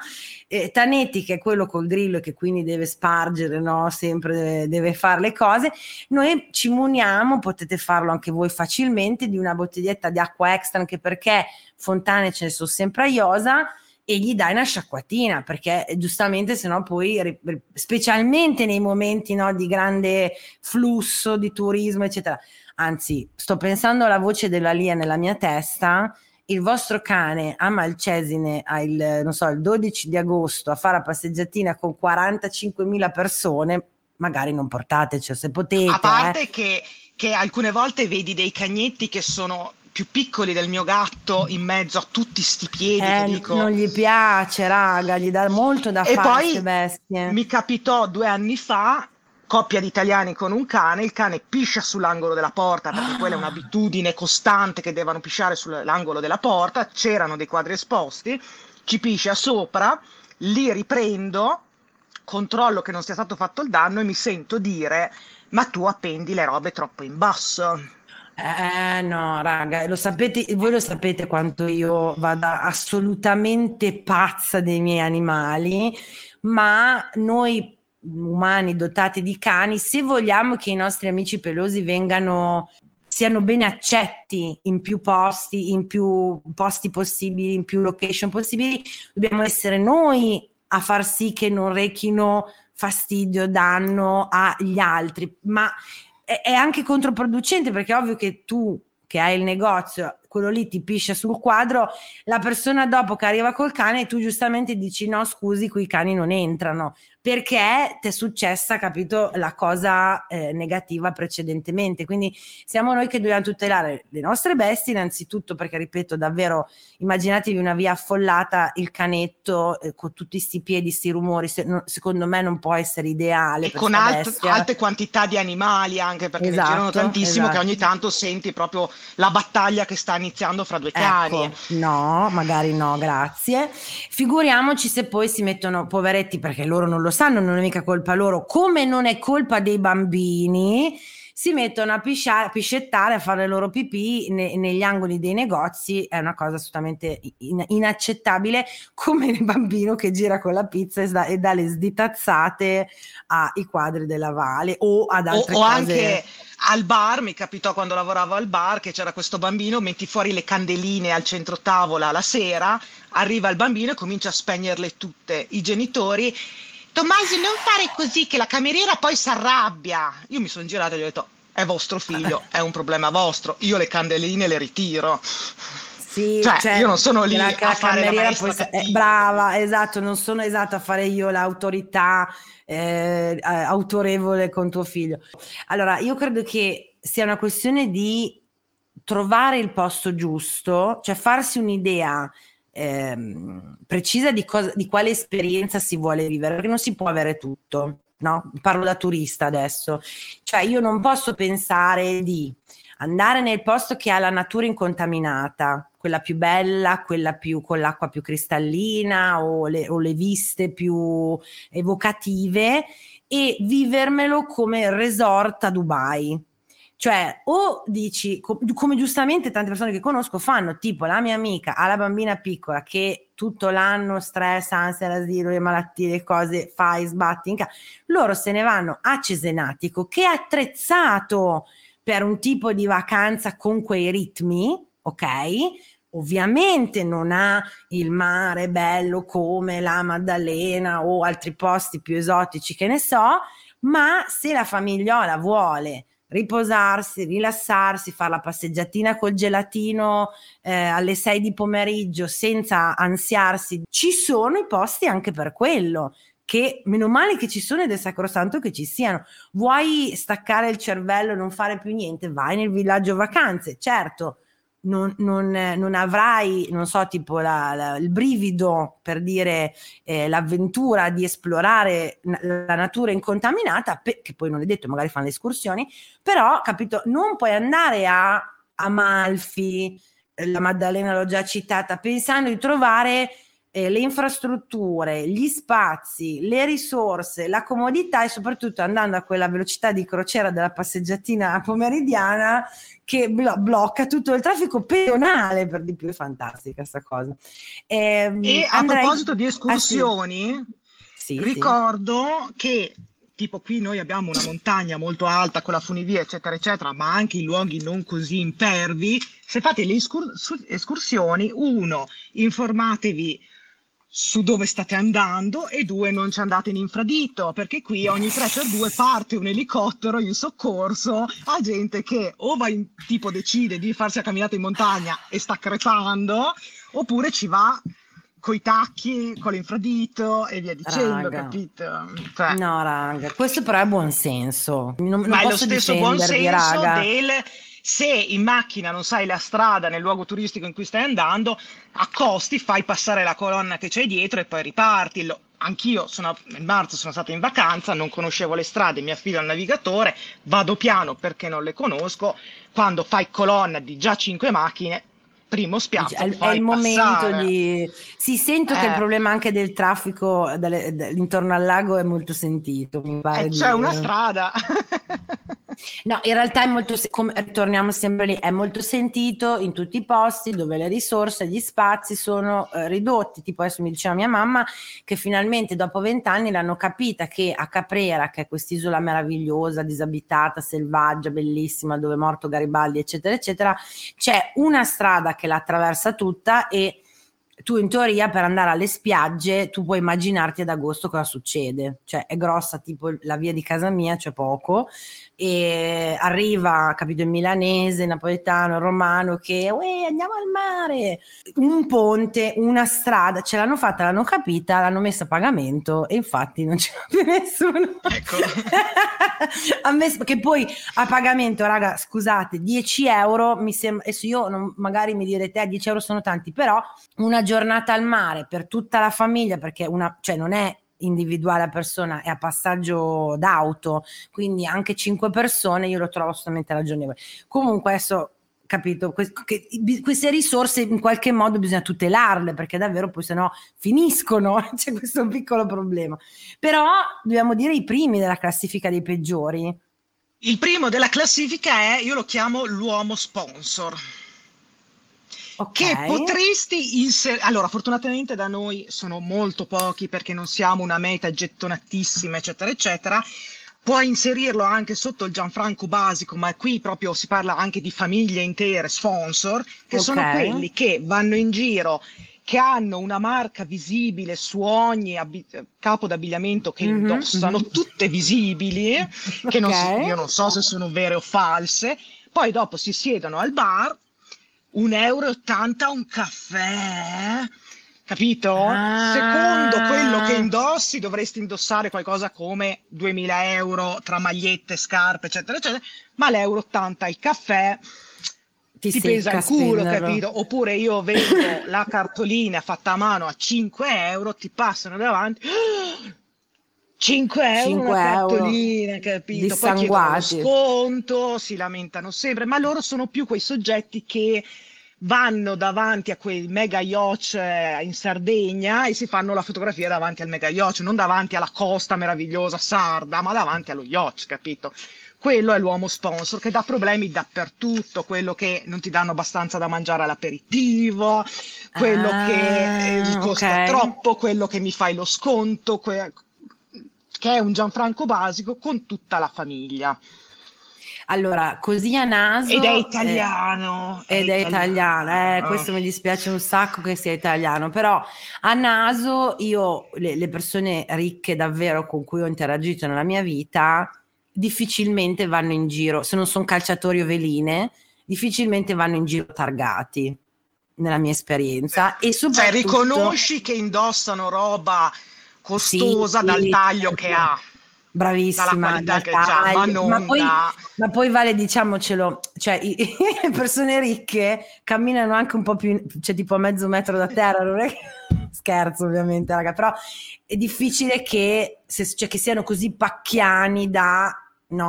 Tanetti, che è quello col grillo e che quindi deve spargere, no? Sempre deve fare le cose. Noi ci muniamo, potete farlo anche voi facilmente, di una bottiglietta di acqua extra, anche perché fontane ce ne sono sempre a iosa, e gli dai una sciacquatina, perché giustamente sennò poi, specialmente nei momenti, no, di grande flusso di turismo eccetera, anzi sto pensando alla voce della Lia nella mia testa: il vostro cane a Malcesine il 12 di agosto a fare la passeggiatina con 45.000 persone, magari non portateci, se potete. A parte che alcune volte vedi dei cagnetti che sono più piccoli del mio gatto in mezzo a tutti sti piedi, che dico, non gli piace, raga, gli dà molto da fare queste bestie. E poi mi capitò 2 anni fa, coppia di italiani con un cane, il cane piscia sull'angolo della porta, perché quella è un'abitudine costante che devono pisciare sull'angolo della porta, c'erano dei quadri esposti, ci piscia sopra, li riprendo, controllo che non sia stato fatto il danno e mi sento dire: ma tu appendi le robe troppo in basso. No, raga, lo sapete, voi lo sapete quanto io vada assolutamente pazza dei miei animali, ma noi umani dotati di cani, se vogliamo che i nostri amici pelosi siano ben accetti in più posti possibili, in più location possibili, dobbiamo essere noi a far sì che non rechino fastidio, danno agli altri, ma è anche controproducente, perché è ovvio che tu che hai il negozio, quello lì ti piscia sul quadro, la persona dopo che arriva col cane, tu giustamente dici: no, scusi, qui i cani non entrano, perché ti è successa, capito, la cosa negativa precedentemente. Quindi siamo noi che dobbiamo tutelare le nostre bestie innanzitutto, perché ripeto, davvero immaginatevi una via affollata, il canetto con tutti sti piedi, sti rumori, secondo me non può essere ideale. E con alte quantità di animali anche, perché ne girano tantissimo, che ogni tanto senti proprio la battaglia che sta iniziando fra due cani. Ecco, no, magari no, grazie. Figuriamoci se poi si mettono, poveretti, perché loro non lo sanno, non è mica colpa loro, come non è colpa dei bambini, si mettono a piscettare, a fare le loro pipì negli angoli dei negozi. È una cosa assolutamente inaccettabile, come il bambino che gira con la pizza e dà le sditazzate ai quadri della Vale o ad altre cose. O anche al bar, mi capitò quando lavoravo al bar, che c'era questo bambino, metti fuori le candeline al centro tavola la sera, arriva il bambino e comincia a spegnerle tutte. I genitori: Tommaso, non fare così che la cameriera poi si arrabbia. Io mi sono girata e gli ho detto: è vostro figlio, è un problema vostro, io le candeline le ritiro. Sì, cioè io non sono lì a fare la maestra brava, esatto, non sono a fare io l'autorità autorevole con tuo figlio. Allora, io credo che sia una questione di trovare il posto giusto, cioè farsi un'idea precisa di quale esperienza si vuole vivere, perché non si può avere tutto. no? Parlo da turista adesso, cioè io non posso pensare di andare nel posto che ha la natura incontaminata, quella più bella, quella più con l'acqua più cristallina o le viste più evocative, e vivermelo come resort a Dubai. Cioè, o dici, come giustamente tante persone che conosco fanno, tipo la mia amica ha la bambina piccola che tutto l'anno stress, ansia, l'asilo, le malattie, le cose, fai, sbatti in casa, loro se ne vanno a Cesenatico, che è attrezzato per un tipo di vacanza con quei ritmi, ok? Ovviamente non ha il mare bello come la Maddalena o altri posti più esotici che ne so, ma se la famigliola vuole riposarsi, rilassarsi, fare la passeggiatina col gelatino alle 6 di pomeriggio senza ansiarsi, ci sono i posti anche per quello, che meno male che ci sono ed è sacrosanto che ci siano. Vuoi staccare il cervello e non fare più niente? Vai nel villaggio vacanze, certo, non avrai, non so, tipo il brivido, per dire, l'avventura di esplorare la natura incontaminata, che poi non è detto, magari fanno le escursioni, però, capito, non puoi andare a Amalfi, la Maddalena l'ho già citata, pensando di trovare le infrastrutture, gli spazi, le risorse, la comodità, e soprattutto andando a quella velocità di crociera della passeggiatina pomeridiana che blocca tutto il traffico pedonale, per di più. È fantastica sta cosa. E a proposito di escursioni, sì, ricordo che tipo qui noi abbiamo una montagna molto alta con la funivia eccetera eccetera, ma anche in luoghi non così impervi, se fate le escursioni, uno, informatevi su dove state andando, e due, non ci andate in infradito, perché qui ogni 3x2 parte un elicottero in soccorso a gente che o va in, tipo, decide di farsi la camminata in montagna e sta crepando, oppure ci va coi tacchi, con l'infradito e via dicendo, raga. Capito? Cioè. No, raga, questo però è buon senso. Non ma è lo stesso buon senso, raga, del... Se in macchina non sai la strada nel luogo turistico in cui stai andando, accosti, fai passare la colonna che c'è dietro e poi riparti. Anch'io nel marzo sono stata in vacanza, non conoscevo le strade, mi affido al navigatore, vado piano perché non le conosco. Quando fai colonna di già 5 macchine, primo spiazzo, è il momento di... Sì, sento che il problema anche del traffico intorno al lago è molto sentito, mi pare. C'è una strada. No, in realtà è molto, torniamo sempre lì, è molto sentito in tutti i posti dove le risorse, gli spazi sono ridotti. Tipo adesso mi diceva mia mamma che finalmente dopo 20 anni l'hanno capita che a Caprera, che è quest'isola meravigliosa, disabitata, selvaggia, bellissima, dove è morto Garibaldi eccetera eccetera, c'è una strada che la attraversa tutta, e tu in teoria per andare alle spiagge tu puoi immaginarti ad agosto cosa succede, cioè è grossa tipo la via di casa mia, c'è poco, e arriva, capito, il milanese, il napoletano, il romano che andiamo al mare, un ponte, una strada, ce l'hanno fatta, l'hanno capita, l'hanno messa a pagamento, e infatti non c'è più nessuno, ecco. Che poi a pagamento, raga, scusate, 10 euro, mi sembra, adesso io non, magari mi direte 10 euro sono tanti, però una giornata al mare per tutta la famiglia, perché cioè non è individuale a persona, è a passaggio d'auto, quindi anche 5 persone io lo trovo assolutamente ragionevole. Comunque adesso, capito, queste risorse in qualche modo bisogna tutelarle, perché davvero poi sennò finiscono, c'è questo piccolo problema. Però dobbiamo dire i primi della classifica dei peggiori. Il primo della classifica è, io lo chiamo l'uomo sponsor. Okay. Che potresti inserire. Allora, fortunatamente da noi sono molto pochi, perché non siamo una meta gettonatissima eccetera eccetera. Puoi inserirlo anche sotto il Gianfranco basico, ma qui proprio si parla anche di famiglie intere sponsor, che sono quelli che vanno in giro, che hanno una marca visibile su ogni capo d'abbigliamento che indossano, tutte visibili, che io non so se sono vere o false. Poi dopo si siedono al bar, 1,80 € un caffè, capito? Secondo quello che indossi dovresti indossare qualcosa come 2.000 € tra magliette, scarpe eccetera eccetera, ma l'1,80 € il caffè ti pesa il culo, capito? Oppure io vedo la cartolina fatta a mano a 5 euro, ti passano davanti, 5 € una cartolina, capito? Poi chiedono lo sconto, si lamentano sempre, ma loro sono più quei soggetti che vanno davanti a quei mega yacht in Sardegna e si fanno la fotografia davanti al mega yacht, non davanti alla costa meravigliosa sarda, ma davanti allo yacht, capito? Quello è l'uomo sponsor che dà problemi dappertutto, quello che non ti danno abbastanza da mangiare all'aperitivo, quello che costa troppo, quello che mi fai lo sconto, che è un Gianfranco Basico con tutta la famiglia. Allora, così a naso... Ed è italiano. Ed è italiano. Questo mi dispiace un sacco che sia italiano, però a naso io, le persone ricche davvero con cui ho interagito nella mia vita, difficilmente vanno in giro, se non sono calciatori o veline, difficilmente vanno in giro targati, nella mia esperienza. E soprattutto... Cioè, riconosci che indossano roba costosa dal taglio che ha. Bravissima, ma poi vale, diciamocelo, cioè le persone ricche camminano anche un po' più, cioè tipo a mezzo metro da terra, non è che... scherzo ovviamente, raga, però è difficile che, cioè, che siano così pacchiani da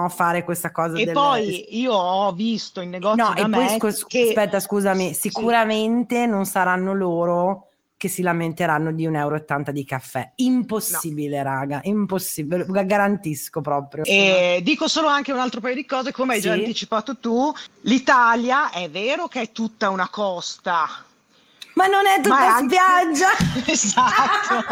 fare questa cosa. E poi io ho visto in negozio sicuramente non saranno loro che si lamenteranno di 1,80 € di caffè. Impossibile, raga, impossibile, garantisco proprio. E dico solo anche un altro paio di cose, come hai già anticipato tu, l'Italia è vero che è tutta una costa, ma non è tutta spiaggia. Esatto.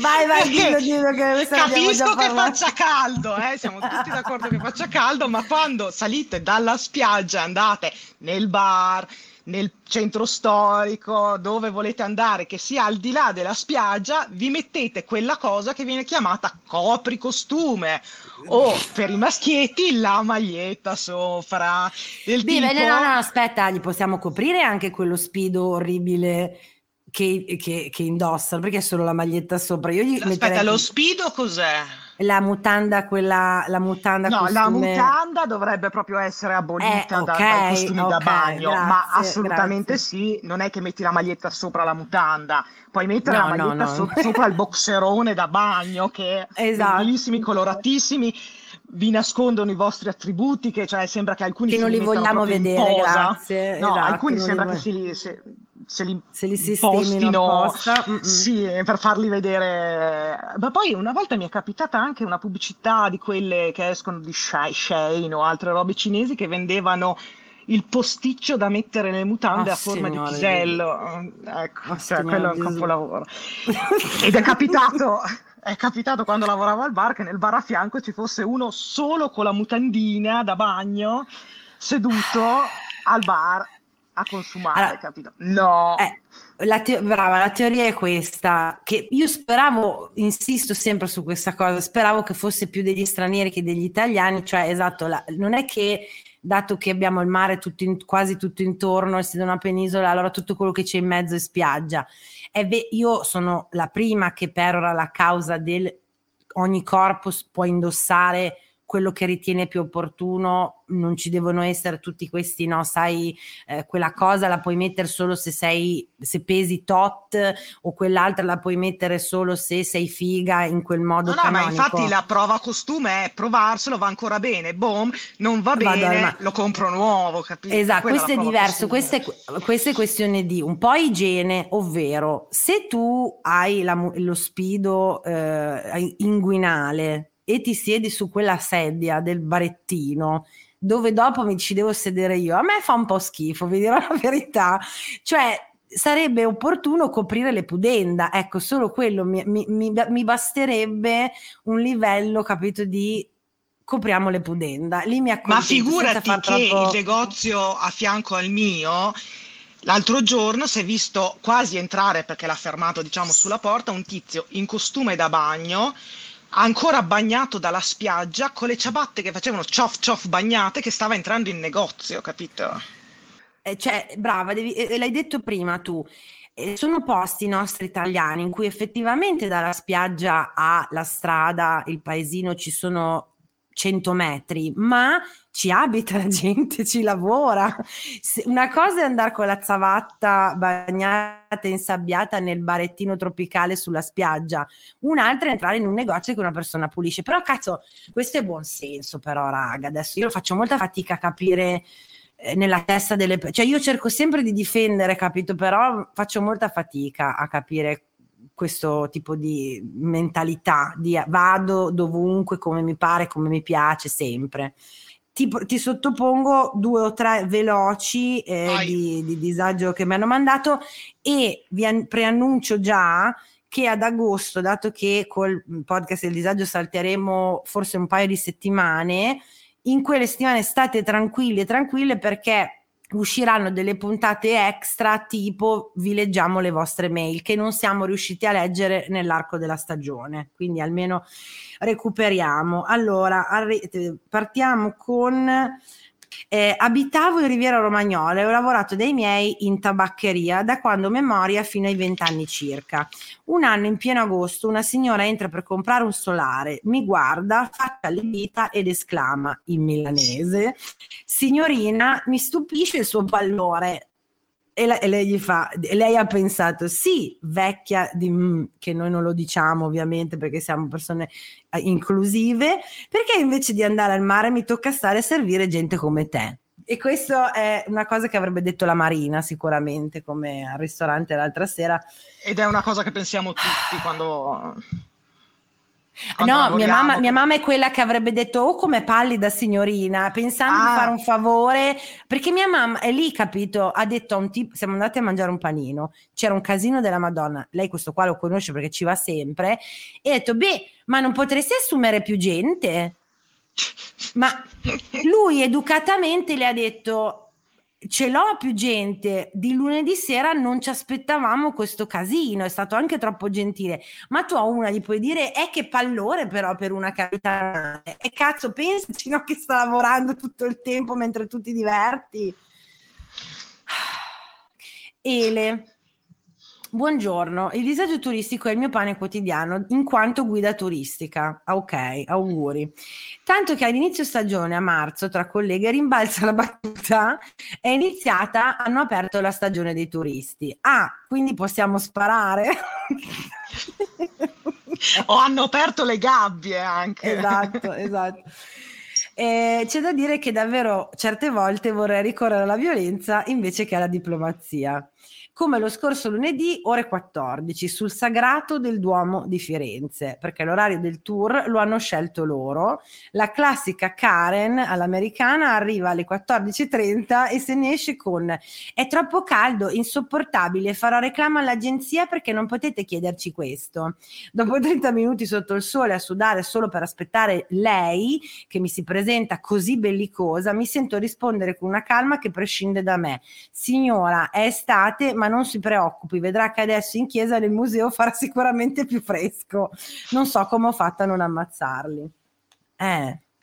vai, dillo che capisco che faccia caldo, siamo tutti d'accordo che faccia caldo, ma quando salite dalla spiaggia, andate nel bar, nel centro storico, dove volete andare, che sia al di là della spiaggia, vi mettete quella cosa che viene chiamata copricostume, o per i maschietti la maglietta sopra. Aspetta, gli possiamo coprire anche quello speedo orribile che indossano, perché è solo la maglietta sopra. Lo speedo cos'è? La mutanda, la mutanda dovrebbe proprio essere abolita dai costumi da bagno, grazie, ma assolutamente sì, non è che metti la maglietta sopra la mutanda, puoi mettere la maglietta sopra il boxerone da bagno, che bellissimi, coloratissimi, vi nascondono i vostri attributi, che cioè sembra che alcuni che non li vogliamo vedere, grazie, alcuni sembra che se li sistemino per farli vedere. Ma poi una volta mi è capitata anche una pubblicità di quelle che escono di Shein o altre robe cinesi, che vendevano il posticcio da mettere nelle mutande a forma di pisello, quello è un capolavoro. Ed è capitato quando lavoravo al bar che nel bar a fianco ci fosse uno solo con la mutandina da bagno seduto al bar a consumare, capito? No. La teoria è questa, che io speravo, insisto sempre su questa cosa, speravo che fosse più degli stranieri che degli italiani, cioè non è che dato che abbiamo il mare quasi tutto intorno, essendo una penisola, allora tutto quello che c'è in mezzo è spiaggia. Io sono la prima che perora la causa del ogni corpo può indossare quello che ritiene più opportuno, non ci devono essere tutti questi quella cosa la puoi mettere solo se pesi tot, o quell'altra la puoi mettere solo se sei figa in quel modo canonico. Ma infatti la prova costume è provarselo, va ancora bene, boom, non va bene, lo compro nuovo, capito? Esatto, questo è diverso, questa è questione di un po' igiene, ovvero se tu hai lo speedo inguinale e ti siedi su quella sedia del barettino, dove dopo mi ci devo sedere io, a me fa un po' schifo, vi dirò la verità, cioè sarebbe opportuno coprire le pudenda, ecco, solo quello mi basterebbe un livello, capito, di copriamo le pudenda, lì mi accontento. Ma figurati che il negozio a fianco al mio l'altro giorno si è visto quasi entrare, perché l'ha fermato sulla porta, un tizio in costume da bagno, ancora bagnato dalla spiaggia, con le ciabatte che facevano ciof ciof bagnate, che stava entrando in negozio, capito? Brava, l'hai detto prima tu, sono posti nostri italiani in cui effettivamente dalla spiaggia alla strada, il paesino, ci sono 100 metri, ma ci abita la gente, ci lavora. Una cosa è andare con la ciabatta bagnata e insabbiata nel barettino tropicale sulla spiaggia, un'altra è entrare in un negozio che una persona pulisce. Però cazzo, questo è buon senso, però raga, adesso io faccio molta fatica a capire nella testa delle, cioè io cerco sempre di difendere, capito, però faccio molta fatica a capire questo tipo di mentalità di vado dovunque, come mi pare, come mi piace, sempre. Ti sottopongo due o tre veloci di disagio che mi hanno mandato, e vi preannuncio già che ad agosto, dato che col podcast del disagio salteremo forse un paio di settimane, in quelle settimane state tranquilli e tranquille, perché usciranno delle puntate extra tipo vi leggiamo le vostre mail che non siamo riusciti a leggere nell'arco della stagione, quindi almeno recuperiamo. Allora partiamo con abitavo in Riviera Romagnola e ho lavorato dai miei in tabaccheria da quando memoria fino ai 20 anni circa. Un anno in pieno agosto una signora entra per comprare un solare, mi guarda, faccia le dita ed esclama in milanese: signorina, mi stupisce il suo pallore. E lei gli fa, lei ha pensato, sì, vecchia di che noi non lo diciamo ovviamente perché siamo persone inclusive, perché invece di andare al mare mi tocca stare a servire gente come te. E questo è una cosa che avrebbe detto la Marina sicuramente, come al ristorante l'altra sera. Ed è una cosa che pensiamo tutti quando no, mia mamma è quella che avrebbe detto oh come pallida signorina, pensando di fare un favore, perché mia mamma è lì, capito, ha detto a un tipo, siamo andati a mangiare un panino, c'era un casino della Madonna, lei questo qua lo conosce perché ci va sempre, e ha detto beh, ma non potresti assumere più gente? Ma lui educatamente le ha detto ce l'ho più gente, di lunedì sera non ci aspettavamo questo casino, è stato anche troppo gentile, ma tu a una gli puoi dire che pallore però per una capitana, e cazzo pensaci, no, che sta lavorando tutto il tempo mentre tu ti diverti. Ele: buongiorno, il disagio turistico è il mio pane quotidiano in quanto guida turistica. Ok, auguri. Tanto che all'inizio stagione, a marzo, tra colleghe rimbalza la battuta, è iniziata, hanno aperto la stagione dei turisti. Ah, quindi possiamo sparare? O hanno aperto le gabbie anche. Esatto. C'è da dire che davvero certe volte vorrei ricorrere alla violenza invece che alla diplomazia. Come lo scorso lunedì, ore 14, sul sagrato del Duomo di Firenze, perché l'orario del tour lo hanno scelto loro. La classica Karen all'americana arriva alle 14:30 e se ne esce con «È troppo caldo, insopportabile, farò reclamo all'agenzia perché non potete chiederci questo». Dopo 30 minuti sotto il sole a sudare solo per aspettare lei, che mi si presenta così bellicosa, mi sento rispondere con una calma che prescinde da me. «Signora, è estate, ma non si preoccupi, vedrà che adesso in chiesa nel museo farà sicuramente più fresco. Non so come ho fatto a non ammazzarli».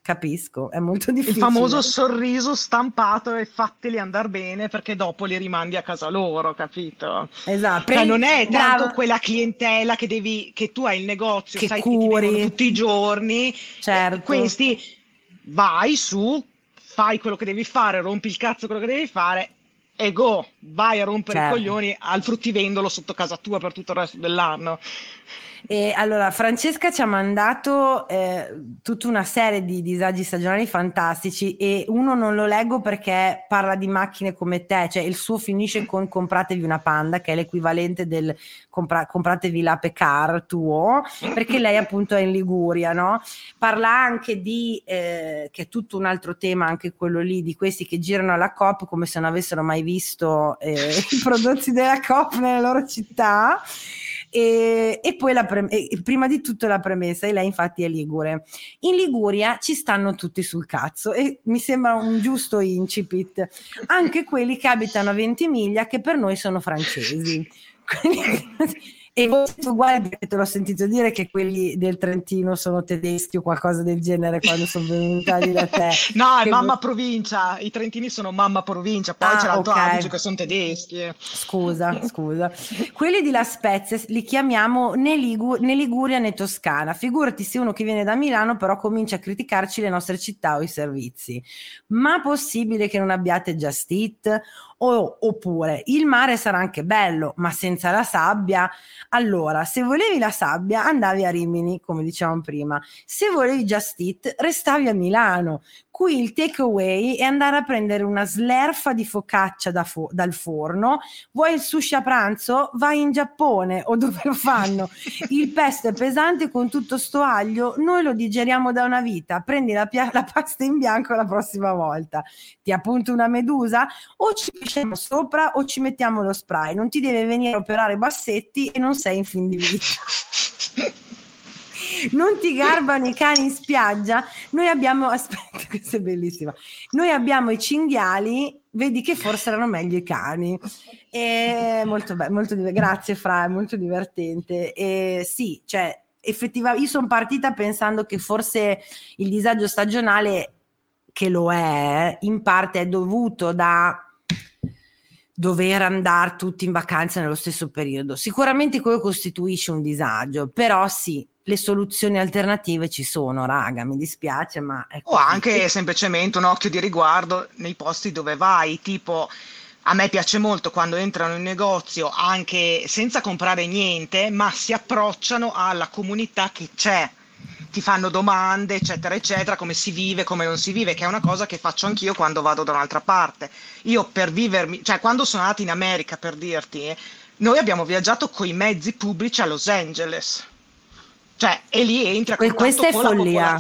Capisco, è molto difficile. Il famoso sorriso stampato e fatteli andare bene perché dopo li rimandi a casa loro, capito? Esatto. Cioè non è tanto quella clientela che devi, che tu hai il negozio, che sai, curi, che ti tutti i giorni. Certo. Questi vai su, fai quello che devi fare, rompi il cazzo quello che devi fare e go, vai a rompere i coglioni al fruttivendolo sotto casa tua per tutto il resto dell'anno. E allora Francesca ci ha mandato tutta una serie di disagi stagionali fantastici, e uno non lo leggo perché parla di macchine come te, cioè il suo finisce con compratevi una Panda, che è l'equivalente del compratevi la Pécart tuo, perché lei appunto è in Liguria, no? Parla anche di che è tutto un altro tema anche quello lì, di questi che girano alla Coop come se non avessero mai visto i prodotti della Coop nella loro città. E poi prima di tutto la premessa, e lei infatti è ligure. In Liguria ci stanno tutti sul cazzo, e mi sembra un giusto incipit, anche quelli che abitano a 20 miglia che per noi sono francesi. Quindi, E voi siete uguali, perché te l'ho sentito dire che quelli del Trentino sono tedeschi o qualcosa del genere quando sono venuti da te. No, è mamma provincia, i trentini sono mamma provincia, poi c'è l'Alto Adige che sono tedeschi. Scusa. Quelli di La Spezia li chiamiamo né Liguria né Toscana, figurati se uno che viene da Milano però comincia a criticarci le nostre città o i servizi. Ma possibile che non abbiate Just Eat? Oppure il mare sarà anche bello, ma senza la sabbia. Allora, se volevi la sabbia andavi a Rimini, come dicevamo prima, se volevi Just Eat restavi a Milano. Qui il takeaway è andare a prendere una slerfa di focaccia dal forno. Vuoi il sushi a pranzo? Vai in Giappone o dove lo fanno. Il pesto è pesante, con tutto sto aglio noi lo digeriamo da una vita. Prendi la pasta in bianco la prossima volta. Ti appunto una medusa? O ci pisciamo sopra o ci mettiamo lo spray. Non ti deve venire a operare Bassetti e non sei in fin di vita. Non ti garbano i cani in spiaggia? Noi abbiamo, aspetta, questa è bellissima, noi abbiamo i cinghiali, vedi che forse erano meglio i cani. E molto bello, grazie Fra, è molto divertente. E sì, cioè effettivamente io sono partita pensando che forse il disagio stagionale, che lo è in parte, è dovuto da dover andare tutti in vacanza nello stesso periodo. Sicuramente quello costituisce un disagio, però sì, le soluzioni alternative ci sono, raga, mi dispiace, ma ecco. O anche semplicemente un occhio di riguardo nei posti dove vai, tipo a me piace molto quando entrano in un negozio anche senza comprare niente, ma si approcciano alla comunità che c'è, ti fanno domande eccetera eccetera, come si vive, come non si vive, che è una cosa che faccio anch'io quando vado da un'altra parte. Io per vivermi, cioè quando sono andata in America, per dirti, noi abbiamo viaggiato coi mezzi pubblici a Los Angeles, cioè, e lì entra questa è follia.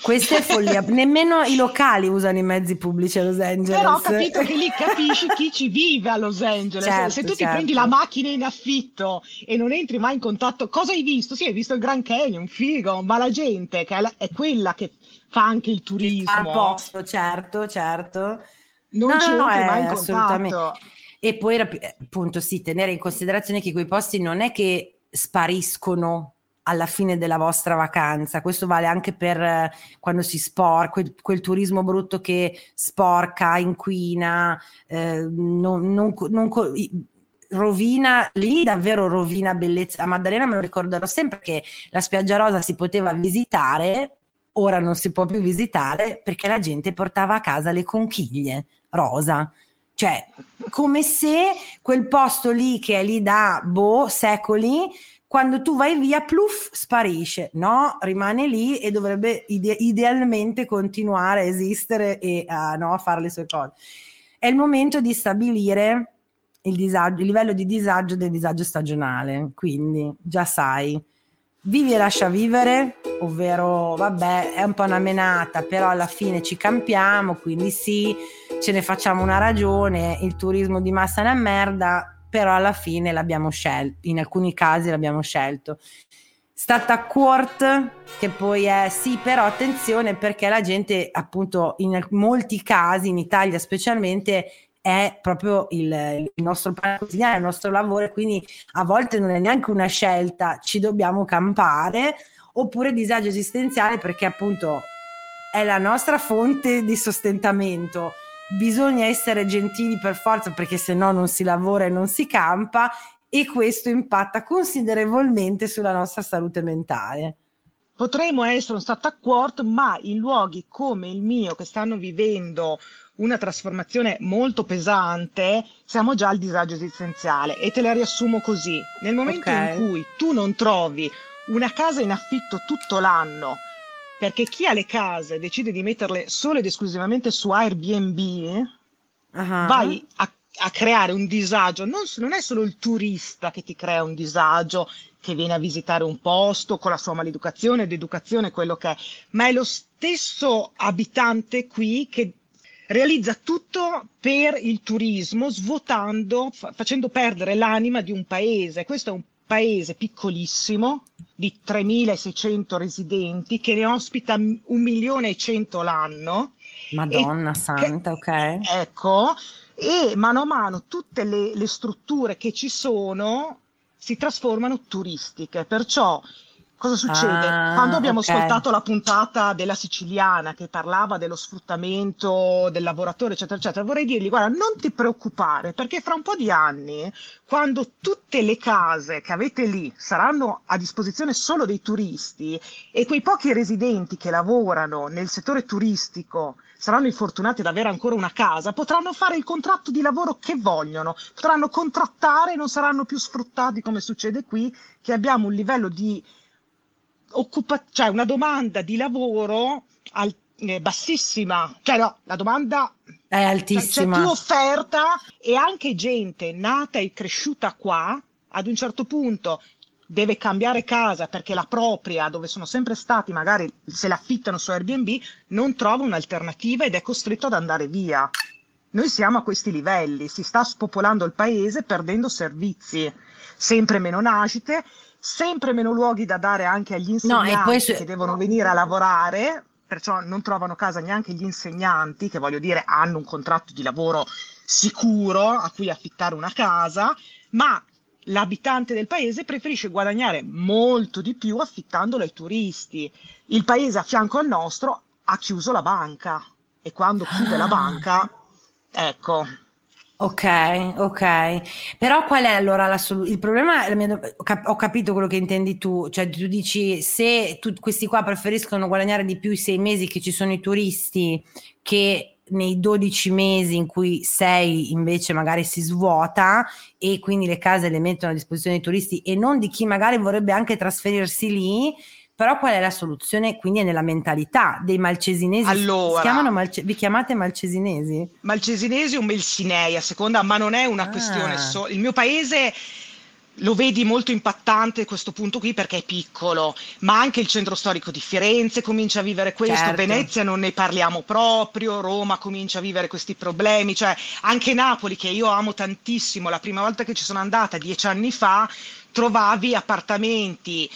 Questa è follia. Nemmeno i locali usano i mezzi pubblici a Los Angeles. Però ho capito che lì capisci chi ci vive a Los Angeles. Certo, se tu ti prendi la macchina in affitto e non entri mai in contatto, cosa hai visto? Sì, hai visto il Grand Canyon, figo, ma la gente che è quella che fa anche il turismo al posto, certo. Non ci entri mai in contatto. E poi appunto sì, tenere in considerazione che quei posti non è che spariscono alla fine della vostra vacanza. Questo vale anche per quando si sporca, quel turismo brutto che sporca, inquina, rovina, lì davvero rovina bellezza. A Maddalena me lo ricorderò sempre che la spiaggia rosa si poteva visitare, ora non si può più visitare perché la gente portava a casa le conchiglie rosa. Cioè, come se quel posto lì che è lì da secoli, quando tu vai via, pluff, sparisce. No, rimane lì e dovrebbe idealmente continuare a esistere e a fare le sue cose. È il momento di stabilire il livello di disagio del disagio stagionale, quindi già sai, vivi e lascia vivere, ovvero vabbè, è un po' una menata, però alla fine ci campiamo, quindi sì, ce ne facciamo una ragione, il turismo di massa è una merda, però alla fine l'abbiamo scelto, in alcuni casi l'abbiamo scelto. Stata a court, che poi è sì, però attenzione, perché la gente appunto in molti casi, in Italia specialmente, è proprio il nostro pane quotidiano, il nostro lavoro, quindi a volte non è neanche una scelta, ci dobbiamo campare, oppure disagio esistenziale perché appunto è la nostra fonte di sostentamento. Bisogna essere gentili per forza, perché se no non si lavora e non si campa, e questo impatta considerevolmente sulla nostra salute mentale. Potremmo essere un stataquort, ma in luoghi come il mio, che stanno vivendo una trasformazione molto pesante, siamo già al disagio esistenziale, e te la riassumo così. Nel momento in cui tu non trovi una casa in affitto tutto l'anno, perché chi ha le case decide di metterle solo ed esclusivamente su Airbnb, vai a creare un disagio. Non è solo il turista che ti crea un disagio, che viene a visitare un posto con la sua maleducazione ed educazione, quello che è, ma è lo stesso abitante qui che realizza tutto per il turismo, svuotando, facendo perdere l'anima di un paese. Questo è un paese piccolissimo di 3.600 residenti che ne ospita 1.100.000 l'anno. Madonna santa, ecco, e mano a mano tutte le strutture che ci sono si trasformano turistiche, perciò cosa succede? Quando abbiamo ascoltato la puntata della siciliana che parlava dello sfruttamento del lavoratore, eccetera, eccetera, vorrei dirgli: guarda, non ti preoccupare, perché fra un po' di anni, quando tutte le case che avete lì saranno a disposizione solo dei turisti e quei pochi residenti che lavorano nel settore turistico saranno infortunati ad avere ancora una casa, potranno fare il contratto di lavoro che vogliono, potranno contrattare e non saranno più sfruttati come succede qui, che abbiamo un livello di cioè una domanda di lavoro bassissima, cioè no, la domanda è altissima, c'è più offerta, e anche gente nata e cresciuta qua ad un certo punto deve cambiare casa perché la propria, dove sono sempre stati, magari se l'affittano su Airbnb, non trova un'alternativa ed è costretto ad andare via. Noi siamo a questi livelli, si sta spopolando il paese, perdendo servizi, sempre meno nascite, sempre meno luoghi da dare anche agli insegnanti che devono venire a lavorare, perciò non trovano casa neanche gli insegnanti, che voglio dire hanno un contratto di lavoro sicuro a cui affittare una casa, ma l'abitante del paese preferisce guadagnare molto di più affittandola ai turisti. Il paese a fianco al nostro ha chiuso la banca, e quando chiude la banca, ecco... Ok, però qual è allora il problema? Ho capito quello che intendi tu, cioè tu dici se questi qua preferiscono guadagnare di più i 6 mesi che ci sono i turisti che nei 12 mesi in cui 6 invece magari si svuota, e quindi le case le mettono a disposizione dei turisti e non di chi magari vorrebbe anche trasferirsi lì. Però qual è la soluzione? Quindi è nella mentalità dei malcesinesi. Allora, vi chiamate malcesinesi? Malcesinesi o melsinei, a seconda, ma non è una questione solo. Il mio paese lo vedi molto impattante questo punto qui perché è piccolo, ma anche il centro storico di Firenze comincia a vivere questo, certo. Venezia non ne parliamo proprio, Roma comincia a vivere questi problemi, cioè anche Napoli, che io amo tantissimo, la prima volta che ci sono andata 10 anni fa, trovavi appartamenti,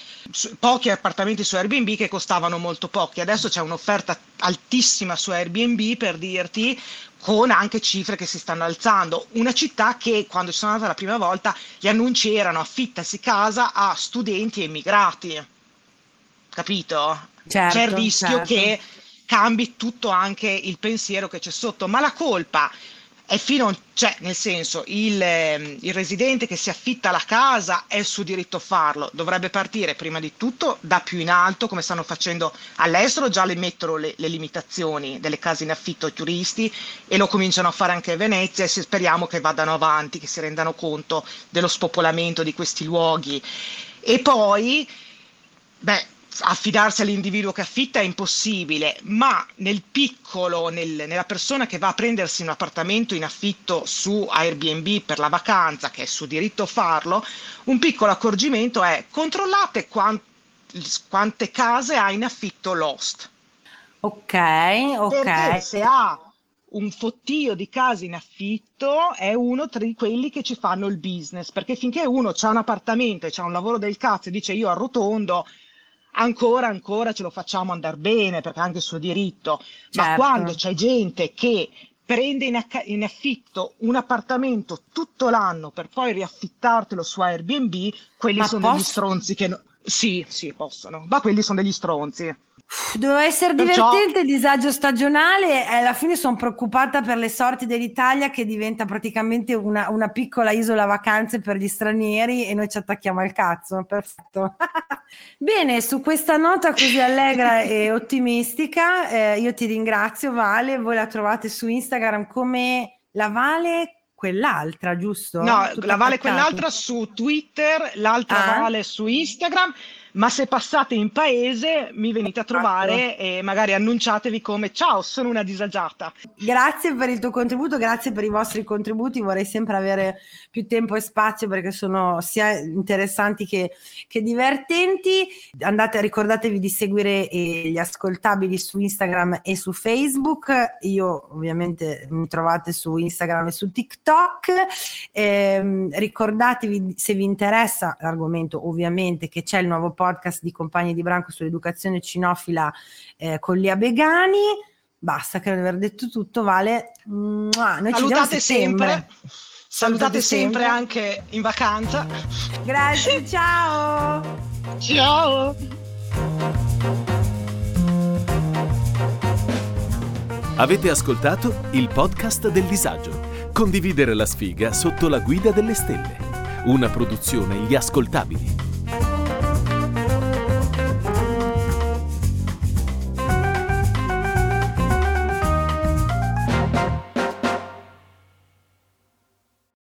pochi appartamenti su Airbnb che costavano molto pochi. Adesso c'è un'offerta altissima su Airbnb, per dirti, con anche cifre che si stanno alzando. Una città che, quando ci sono andata la prima volta, gli annunci erano: affittasi casa a studenti e immigrati. Capito? Certo, c'è il rischio, certo, che cambi tutto anche il pensiero che c'è sotto. Ma la colpa... E cioè, nel senso, il residente che si affitta la casa è il suo diritto a farlo, dovrebbe partire prima di tutto da più in alto, come stanno facendo all'estero, già le mettono le limitazioni delle case in affitto ai turisti, e lo cominciano a fare anche a Venezia, e speriamo che vadano avanti, che si rendano conto dello spopolamento di questi luoghi. E poi, affidarsi all'individuo che affitta è impossibile, ma nel piccolo, nella persona che va a prendersi un appartamento in affitto su Airbnb per la vacanza, che è suo diritto farlo, un piccolo accorgimento è: controllate quante case ha in affitto l'host. Ok. Perché se ha un fottio di case in affitto è uno tra quelli che ci fanno il business, perché finché uno c'ha un appartamento e c'ha un lavoro del cazzo e dice: io arrotondo, ancora ce lo facciamo andare bene, perché è anche il suo diritto, certo. Ma quando c'è gente che prende in affitto un appartamento tutto l'anno per poi riaffittartelo su Airbnb, quelli sono degli stronzi che sì possono, ma quelli sono degli stronzi. Doveva essere divertente il disagio stagionale, alla fine sono preoccupata per le sorti dell'Italia, che diventa praticamente una piccola isola vacanze per gli stranieri, e noi ci attacchiamo al cazzo. Perfetto. Bene, su questa nota così allegra e ottimistica, io ti ringrazio, Vale. Voi la trovate su Instagram come La Vale quell'altra, giusto? No, tutto La Vale quell'altra su Twitter, l'altra Vale su Instagram. Ma se passate in paese mi venite a trovare e magari annunciatevi come: ciao, sono una disagiata. Grazie per il tuo contributo, grazie per i vostri contributi, vorrei sempre avere più tempo e spazio perché sono sia interessanti che divertenti. Ricordatevi di seguire Gli Ascoltabili su Instagram e su Facebook, io ovviamente mi trovate su Instagram e su TikTok. Ricordatevi, se vi interessa l'argomento ovviamente, che c'è il nuovo podcast di Compagni di Branco sull'educazione cinofila con Lia Begani. Basta, credo di aver detto tutto, Vale. Noi ci vediamo a settembre. Salutate sempre. Salutate sempre anche in vacanza. Grazie, ciao. Ciao. Avete ascoltato il podcast del disagio. Condividere la sfiga sotto la guida delle stelle. Una produzione Gli Ascoltabili.